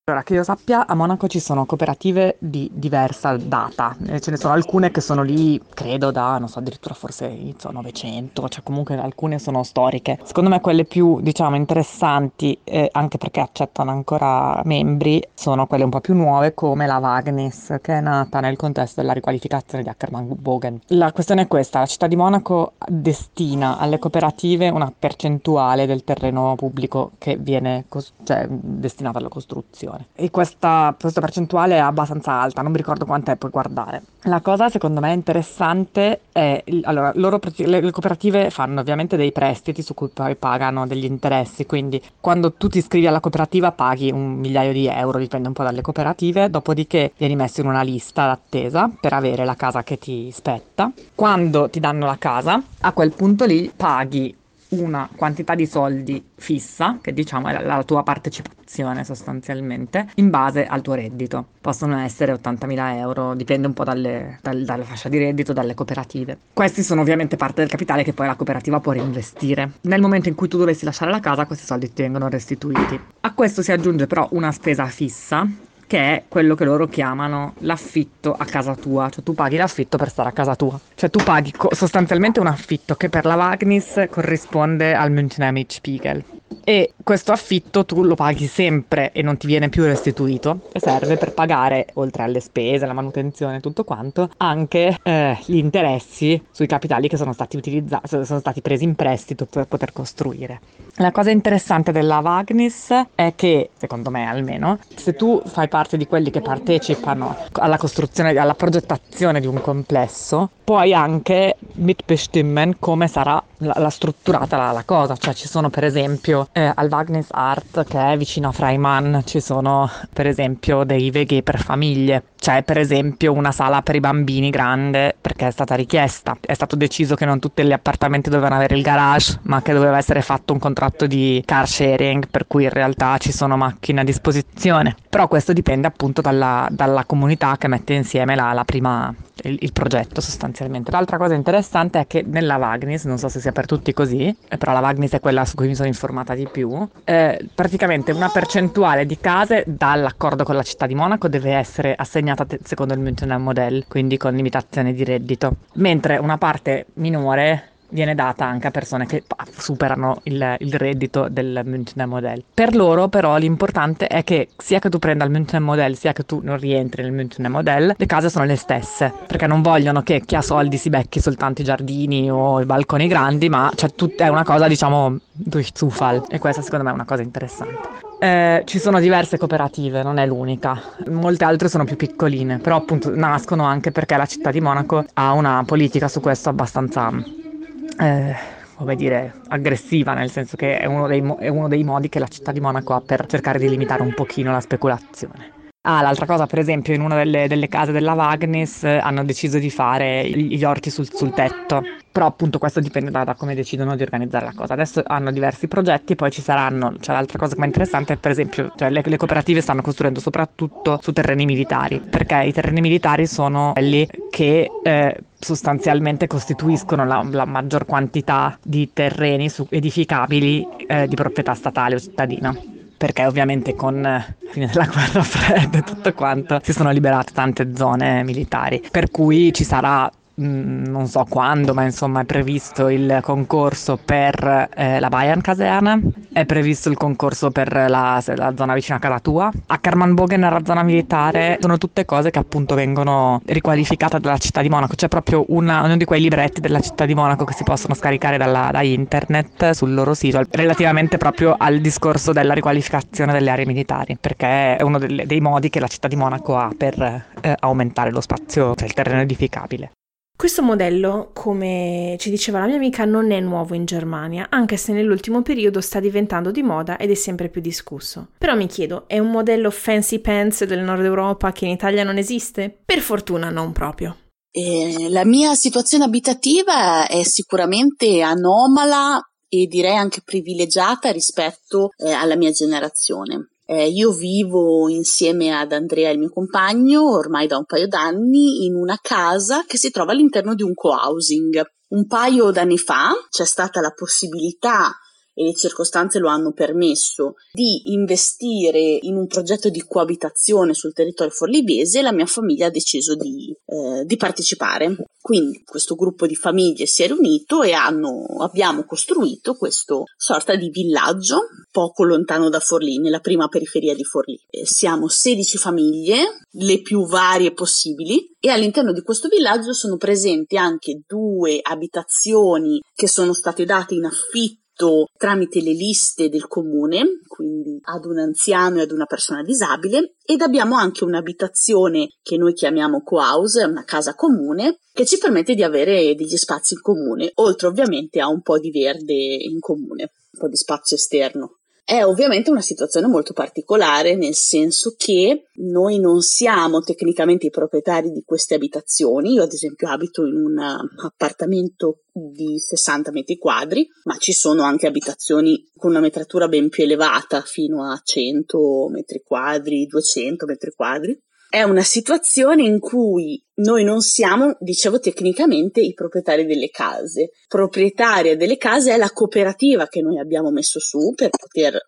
Allora, che io sappia, a Monaco ci sono cooperative di diversa data, ce ne sono alcune che sono lì, credo, da, non so, addirittura forse inizio 900, cioè comunque alcune sono storiche. Secondo me quelle più, diciamo, interessanti, anche perché accettano ancora membri, sono quelle un po' più nuove, come la Wagnis, che è nata nel contesto della riqualificazione di Ackermann-Bogen. La questione è questa: la città di Monaco destina alle cooperative una percentuale del terreno pubblico che viene destinata alla costruzione. E questa percentuale è abbastanza alta, non mi ricordo quant'è, puoi guardare. La cosa secondo me interessante è, allora, le cooperative fanno ovviamente dei prestiti su cui poi pagano degli interessi, quindi quando tu ti iscrivi alla cooperativa paghi un migliaio di euro, dipende un po' dalle cooperative, dopodiché vieni messo in una lista d'attesa per avere la casa che ti spetta. Quando ti danno la casa, a quel punto lì paghi una quantità di soldi fissa, che diciamo è la tua partecipazione sostanzialmente, in base al tuo reddito. Possono essere 80.000 euro, dipende un po' dalla fascia di reddito, dalle cooperative. Questi sono ovviamente parte del capitale che poi la cooperativa può reinvestire. Nel momento in cui tu dovessi lasciare la casa, questi soldi ti vengono restituiti. A questo si aggiunge però una spesa fissa, che è quello che loro chiamano l'affitto a casa tua, cioè tu paghi l'affitto per stare a casa tua, cioè tu paghi sostanzialmente un affitto che per la Wagnis corrisponde al Münchner Mietspiegel, e questo affitto tu lo paghi sempre e non ti viene più restituito, e serve per pagare, oltre alle spese, la manutenzione e tutto quanto, anche gli interessi sui capitali che sono stati presi in prestito per poter costruire. La cosa interessante della Wagnis è che, secondo me almeno, se tu fai parte di quelli che partecipano alla costruzione, alla progettazione di un complesso, puoi anche mitbestimmen come sarà la strutturata la cosa, cioè ci sono per esempio al Wagnis Art, che è vicino a Freimann, ci sono per esempio dei veghe per famiglie, c'è per esempio una sala per i bambini grande perché è stata richiesta, è stato deciso che non tutti gli appartamenti dovevano avere il garage, ma che doveva essere fatto un contratto di car sharing, per cui in realtà ci sono macchine a disposizione, però questo dipende appunto dalla comunità che mette insieme il progetto sostanzialmente. L'altra cosa interessante è che nella Wagnis, non so se sia per tutti così, però la Wagnis è quella su cui mi sono informata di più, praticamente una percentuale di case dall'accordo con la città di Monaco deve essere assegnata secondo il Münchner Modell, quindi con limitazione di reddito, mentre una parte minore viene data anche a persone che superano il reddito del Münchner Modell. Per loro però l'importante è che sia che tu prenda il Münchner Modell sia che tu non rientri nel Münchner Modell, le case sono le stesse, perché non vogliono che chi ha soldi si becchi soltanto i giardini o i balconi grandi, ma cioè, è una cosa, diciamo, durch Zufall, e questa secondo me è una cosa interessante. Ci sono diverse cooperative, non è l'unica, molte altre sono più piccoline, però appunto nascono anche perché la città di Monaco ha una politica su questo abbastanza come dire, aggressiva, nel senso che è uno dei modi che la città di Monaco ha per cercare di limitare un pochino la speculazione. Ah, l'altra cosa, per esempio, in una delle case della Wagnis hanno deciso di fare gli orti sul tetto, però appunto questo dipende da come decidono di organizzare la cosa. Adesso hanno diversi progetti, poi ci saranno, cioè l'altra cosa che è interessante è, per esempio, cioè le cooperative stanno costruendo soprattutto su terreni militari, perché i terreni militari sono quelli che sostanzialmente costituiscono la maggior quantità di terreni edificabili di proprietà statale o cittadina, perché ovviamente con la fine della guerra fredda e tutto quanto si sono liberate tante zone militari, per cui ci sarà, non so quando, ma insomma è previsto il concorso per la Bayern-Caserna, è previsto il concorso per la zona vicina a casa tua, a Ackermann-Bogen, la zona militare, sono tutte cose che appunto vengono riqualificate dalla città di Monaco, c'è proprio uno di quei libretti della città di Monaco che si possono scaricare da internet sul loro sito, relativamente proprio al discorso della riqualificazione delle aree militari, perché è uno dei modi che la città di Monaco ha per aumentare lo spazio, cioè il terreno edificabile. Questo modello, come ci diceva la mia amica, non è nuovo in Germania, anche se nell'ultimo periodo sta diventando di moda ed è sempre più discusso. Però mi chiedo, è un modello fancy pants del nord Europa che in Italia non esiste? Per fortuna non proprio. La mia situazione abitativa è sicuramente anomala e direi anche privilegiata rispetto alla mia generazione. Io vivo insieme ad Andrea, il mio compagno, ormai da un paio d'anni in una casa che si trova all'interno di un co-housing. Un paio d'anni fa c'è stata la possibilità, e le circostanze lo hanno permesso, di investire in un progetto di coabitazione sul territorio forlivese, e la mia famiglia ha deciso di partecipare. Quindi questo gruppo di famiglie si è riunito e abbiamo costruito questo sorta di villaggio poco lontano da Forlì, nella prima periferia di Forlì. Siamo 16 famiglie, le più varie possibili, e all'interno di questo villaggio sono presenti anche 2 abitazioni che sono state date in affitto tramite le liste del comune, quindi ad un anziano e ad una persona disabile, ed abbiamo anche un'abitazione che noi chiamiamo co-house, una casa comune, che ci permette di avere degli spazi in comune, oltre ovviamente a un po' di verde in comune, un po' di spazio esterno. È ovviamente una situazione molto particolare, nel senso che noi non siamo tecnicamente i proprietari di queste abitazioni. Io ad esempio abito in un appartamento di 60 metri quadri, ma ci sono anche abitazioni con una metratura ben più elevata, fino a 100 metri quadri, 200 metri quadri. È una situazione in cui noi non siamo, dicevo, tecnicamente i proprietari delle case. Proprietaria delle case è la cooperativa che noi abbiamo messo su per poter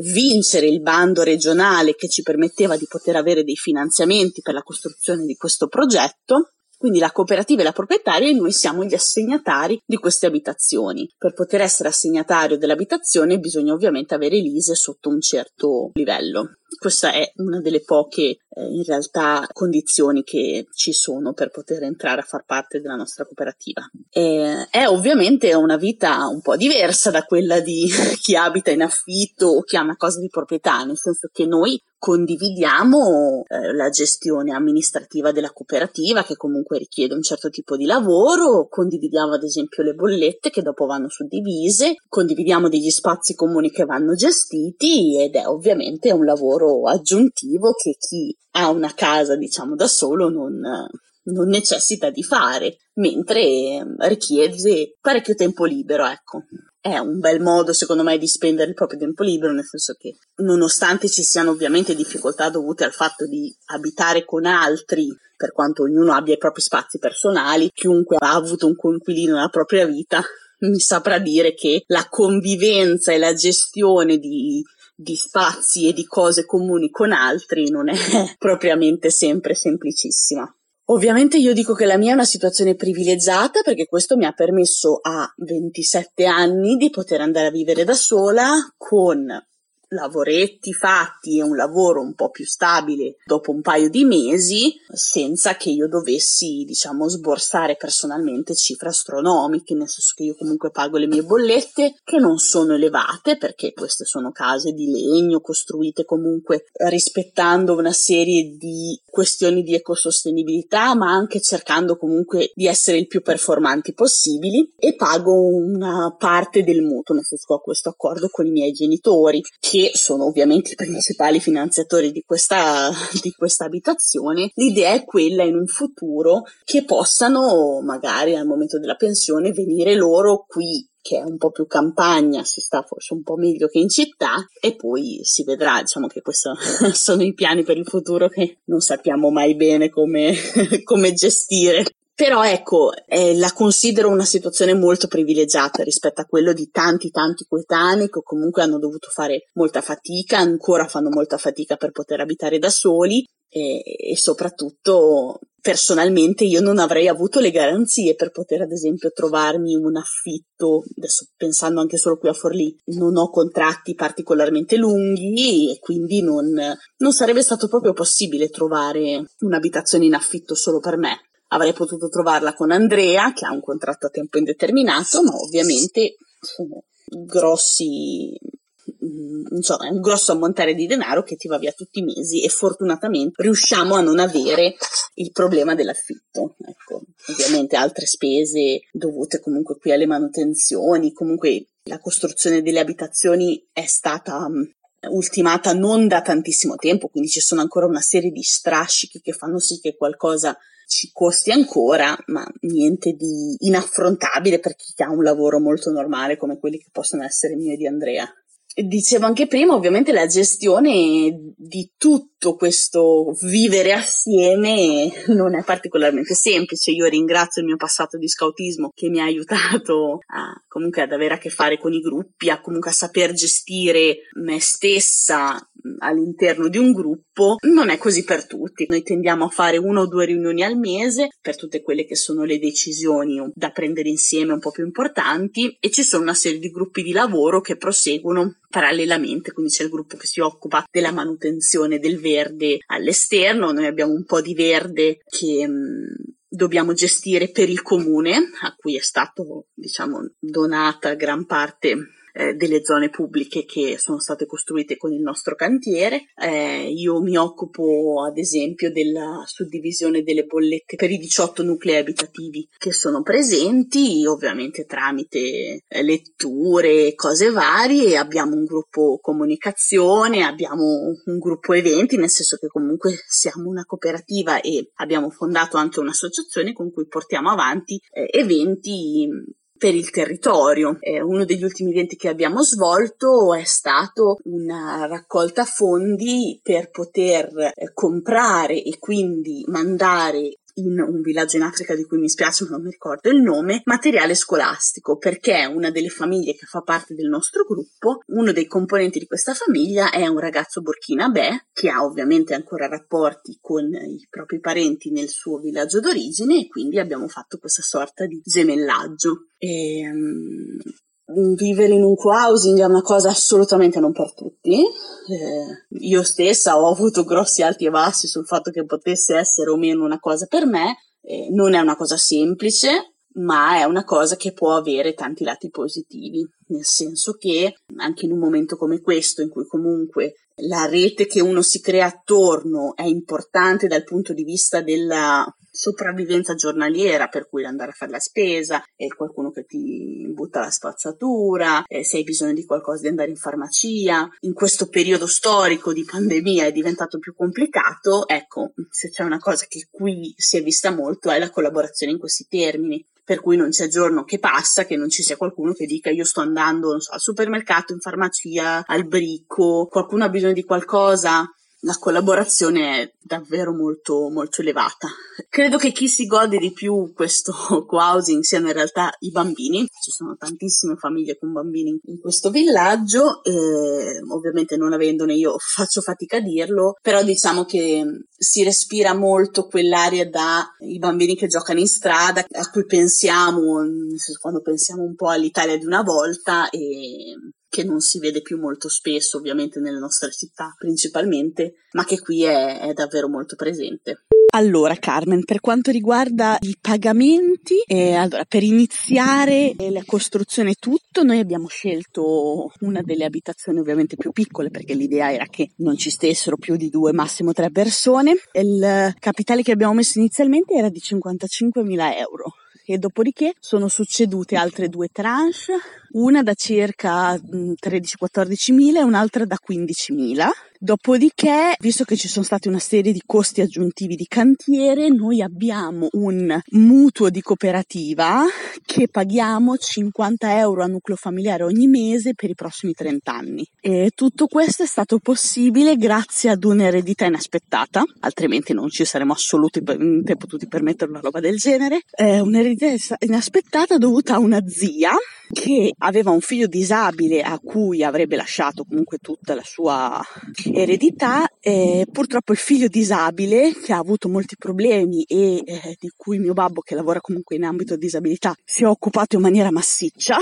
vincere il bando regionale che ci permetteva di poter avere dei finanziamenti per la costruzione di questo progetto. Quindi la cooperativa è la proprietaria e noi siamo gli assegnatari di queste abitazioni. Per poter essere assegnatario dell'abitazione bisogna ovviamente avere l'ISEE sotto un certo livello. Questa è una delle poche in realtà condizioni che ci sono per poter entrare a far parte della nostra cooperativa. È ovviamente una vita un po' diversa da quella di chi abita in affitto o chi ha una cosa di proprietà, nel senso che noi condividiamo la gestione amministrativa della cooperativa, che comunque richiede un certo tipo di lavoro, condividiamo ad esempio le bollette che dopo vanno suddivise, condividiamo degli spazi comuni che vanno gestiti, ed è ovviamente un lavoro aggiuntivo che chi ha una casa, diciamo, da solo non necessita di fare, mentre richiede parecchio tempo libero, ecco. È un bel modo, secondo me, di spendere il proprio tempo libero, nel senso che nonostante ci siano ovviamente difficoltà dovute al fatto di abitare con altri, per quanto ognuno abbia i propri spazi personali, chiunque ha avuto un coinquilino nella propria vita mi saprà dire che la convivenza e la gestione di spazi e di cose comuni con altri non è propriamente sempre semplicissima. Ovviamente io dico che la mia è una situazione privilegiata, perché questo mi ha permesso a 27 anni di poter andare a vivere da sola, con lavoretti fatti e un lavoro un po' più stabile dopo un paio di mesi, senza che io dovessi, diciamo, sborsare personalmente cifre astronomiche, nel senso che io comunque pago le mie bollette, che non sono elevate, perché queste sono case di legno costruite comunque rispettando una serie di questioni di ecosostenibilità, ma anche cercando comunque di essere il più performanti possibili, e pago una parte del mutuo, nel senso che ho questo accordo con i miei genitori, che sono ovviamente i principali finanziatori di questa abitazione. L'idea è quella, in un futuro, che possano magari al momento della pensione venire loro qui, che è un po' più campagna, si sta forse un po' meglio che in città, e poi si vedrà. Diciamo che questi sono i piani per il futuro, che non sappiamo mai bene come gestire. Però ecco, la considero una situazione molto privilegiata rispetto a quello di tanti coetanei che comunque hanno dovuto fare molta fatica, ancora fanno molta fatica per poter abitare da soli, e soprattutto personalmente io non avrei avuto le garanzie per poter ad esempio trovarmi un affitto. Adesso, pensando anche solo qui a Forlì, non ho contratti particolarmente lunghi, e quindi non sarebbe stato proprio possibile trovare un'abitazione in affitto solo per me. Avrei potuto trovarla con Andrea, che ha un contratto a tempo indeterminato, ma ovviamente è un grosso ammontare di denaro che ti va via tutti i mesi, e fortunatamente riusciamo a non avere il problema dell'affitto. Ecco, ovviamente altre spese dovute comunque qui alle manutenzioni. Comunque la costruzione delle abitazioni è stata ultimata non da tantissimo tempo, quindi ci sono ancora una serie di strascichi che fanno sì che qualcosa ci costi ancora, ma niente di inaffrontabile per chi ha un lavoro molto normale come quelli che possono essere mio e di Andrea. Dicevo anche prima, ovviamente la gestione di tutto questo vivere assieme non è particolarmente semplice. Io ringrazio il mio passato di scautismo che mi ha aiutato a, comunque ad avere a che fare con i gruppi, a comunque a saper gestire me stessa all'interno di un gruppo. Non è così per tutti, noi tendiamo a fare 1 o 2 riunioni al mese per tutte quelle che sono le decisioni da prendere insieme un po' più importanti, e ci sono una serie di gruppi di lavoro che proseguono parallelamente, quindi c'è il gruppo che si occupa della manutenzione del verde all'esterno. Noi abbiamo un po' di verde che dobbiamo gestire per il comune, a cui è stato, diciamo, donata gran parte delle zone pubbliche che sono state costruite con il nostro cantiere. Io mi occupo ad esempio della suddivisione delle bollette per i 18 nuclei abitativi che sono presenti, ovviamente tramite letture, cose varie. Abbiamo un gruppo comunicazione, abbiamo un gruppo eventi, nel senso che comunque siamo una cooperativa e abbiamo fondato anche un'associazione con cui portiamo avanti eventi per il territorio. Uno degli ultimi eventi che abbiamo svolto è stato una raccolta fondi per poter comprare e quindi mandare in un villaggio in Africa di cui mi spiace ma non mi ricordo il nome, materiale scolastico, perché una delle famiglie che fa parte del nostro gruppo, uno dei componenti di questa famiglia è un ragazzo burkinabè che ha ovviamente ancora rapporti con i propri parenti nel suo villaggio d'origine, e quindi abbiamo fatto questa sorta di gemellaggio. Vivere in un co-housing è una cosa assolutamente non per tutti. Io stessa ho avuto grossi alti e bassi sul fatto che potesse essere o meno una cosa per me. Non è una cosa semplice, ma è una cosa che può avere tanti lati positivi, nel senso che anche in un momento come questo, in cui comunque la rete che uno si crea attorno è importante dal punto di vista della sopravvivenza giornaliera, per cui andare a fare la spesa, è qualcuno che ti butta la spazzatura, se hai bisogno di qualcosa di andare in farmacia. In questo periodo storico di pandemia è diventato più complicato. Ecco, se c'è una cosa che qui si è vista molto è la collaborazione in questi termini, per cui non c'è giorno che passa che non ci sia qualcuno che dica: io sto andando, non so, al supermercato, in farmacia, al bricco, qualcuno ha bisogno di qualcosa. La collaborazione è davvero molto molto elevata. Credo che chi si gode di più questo co-housing siano in realtà i bambini. Ci sono tantissime famiglie con bambini in questo villaggio, ovviamente non avendone io faccio fatica a dirlo, però diciamo che si respira molto quell'area dai bambini che giocano in strada, a cui pensiamo quando pensiamo un po' all'Italia di una volta, e che non si vede più molto spesso ovviamente nelle nostre città principalmente, ma che qui è davvero molto presente. Allora Carmen, per quanto riguarda i pagamenti, allora, per iniziare la costruzione tutto, noi abbiamo scelto una delle abitazioni ovviamente più piccole, perché l'idea era che non ci stessero più di 2, massimo 3 persone. Il capitale che abbiamo messo inizialmente era di 55.000 euro. E dopodiché sono succedute altre 2 tranche, una da circa 13-14.000 e un'altra da 15.000. Dopodiché, visto che ci sono stati una serie di costi aggiuntivi di cantiere, noi abbiamo un mutuo di cooperativa che paghiamo 50 euro a nucleo familiare ogni mese per i prossimi 30 anni. E tutto questo è stato possibile grazie ad un'eredità inaspettata, altrimenti non ci saremmo assolutamente potuti permettere una roba del genere. Un'eredità inaspettata dovuta a una zia che aveva un figlio disabile a cui avrebbe lasciato comunque tutta la sua eredità. Purtroppo il figlio disabile, che ha avuto molti problemi e di cui mio babbo, che lavora comunque in ambito disabilità, si è occupato in maniera massiccia,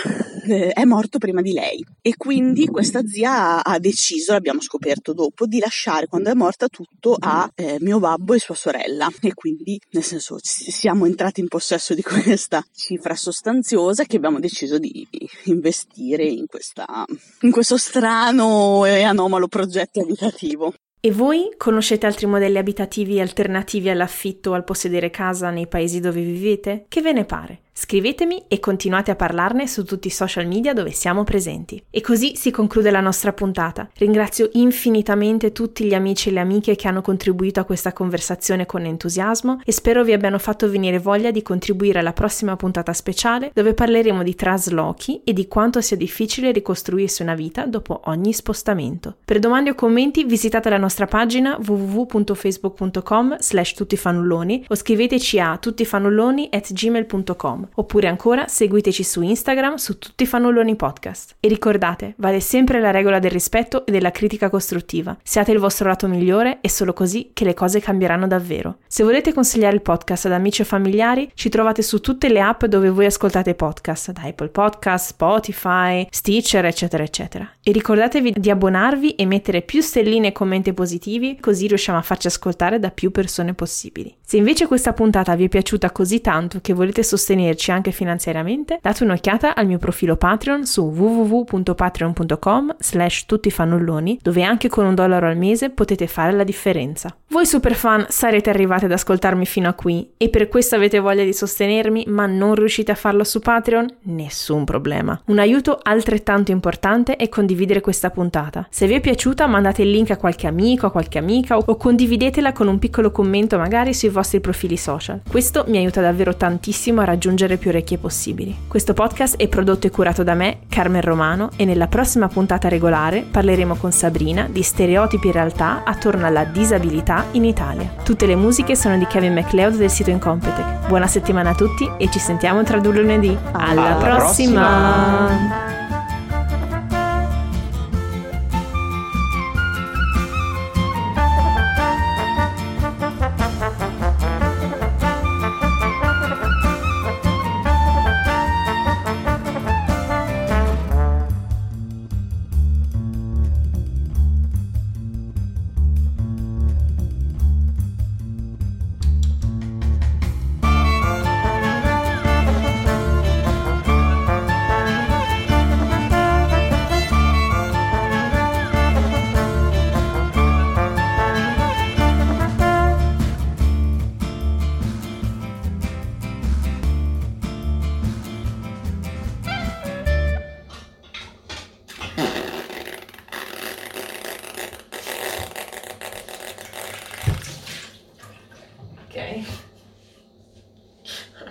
è morto prima di lei, e quindi questa zia ha deciso, l'abbiamo scoperto dopo, di lasciare quando è morta tutto a mio babbo e sua sorella, e quindi, nel senso, siamo entrati in possesso di questa cifra sostanziosa che abbiamo deciso di investire in questo strano e anomalo progetto abitativo. E voi conoscete altri modelli abitativi alternativi all'affitto o al possedere casa nei paesi dove vivete? Che ve ne pare? Scrivetemi e continuate a parlarne su tutti i social media dove siamo presenti. E così si conclude la nostra puntata. Ringrazio infinitamente tutti gli amici e le amiche che hanno contribuito a questa conversazione con entusiasmo e spero vi abbiano fatto venire voglia di contribuire alla prossima puntata speciale dove parleremo di traslochi e di quanto sia difficile ricostruirsi una vita dopo ogni spostamento. Per domande o commenti visitate la nostra pagina www.facebook.com/tuttifanulloni o scriveteci a tuttifanulloni@gmail.com. Oppure ancora seguiteci su Instagram su Tutti Fanulloni Podcast. E ricordate, vale sempre la regola del rispetto e della critica costruttiva. Siate il vostro lato migliore, è solo così che le cose cambieranno davvero. Se volete consigliare il podcast ad amici o familiari, ci trovate su tutte le app dove voi ascoltate podcast, da Apple Podcast, Spotify, Stitcher, eccetera, eccetera. E ricordatevi di abbonarvi e mettere più stelline e commenti positivi, così riusciamo a farci ascoltare da più persone possibili. Se invece questa puntata vi è piaciuta così tanto che volete sostenere anche finanziariamente, date un'occhiata al mio profilo Patreon su www.patreon.com/tuttifanulloni, dove anche con $1 al mese potete fare la differenza. Voi superfan sarete arrivati ad ascoltarmi fino a qui e per questo avete voglia di sostenermi ma non riuscite a farlo su Patreon? Nessun problema. Un aiuto altrettanto importante è condividere questa puntata. Se vi è piaciuta mandate il link a qualche amico, a qualche amica o condividetela con un piccolo commento magari sui vostri profili social. Questo mi aiuta davvero tantissimo a raggiungere più orecchie possibili. Questo podcast è prodotto e curato da me, Carmen Romano, e nella prossima puntata regolare parleremo con Sabrina di stereotipi e realtà attorno alla disabilità in Italia. Tutte le musiche sono di Kevin MacLeod del sito Incompetech. Buona settimana a tutti e ci sentiamo tra 2 lunedì. Alla prossima!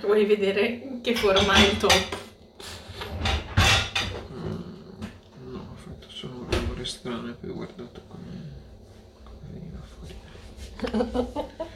Vuoi vedere che forma è il top? No, ho fatto solo regole strane e poi ho guardato come veniva fuori.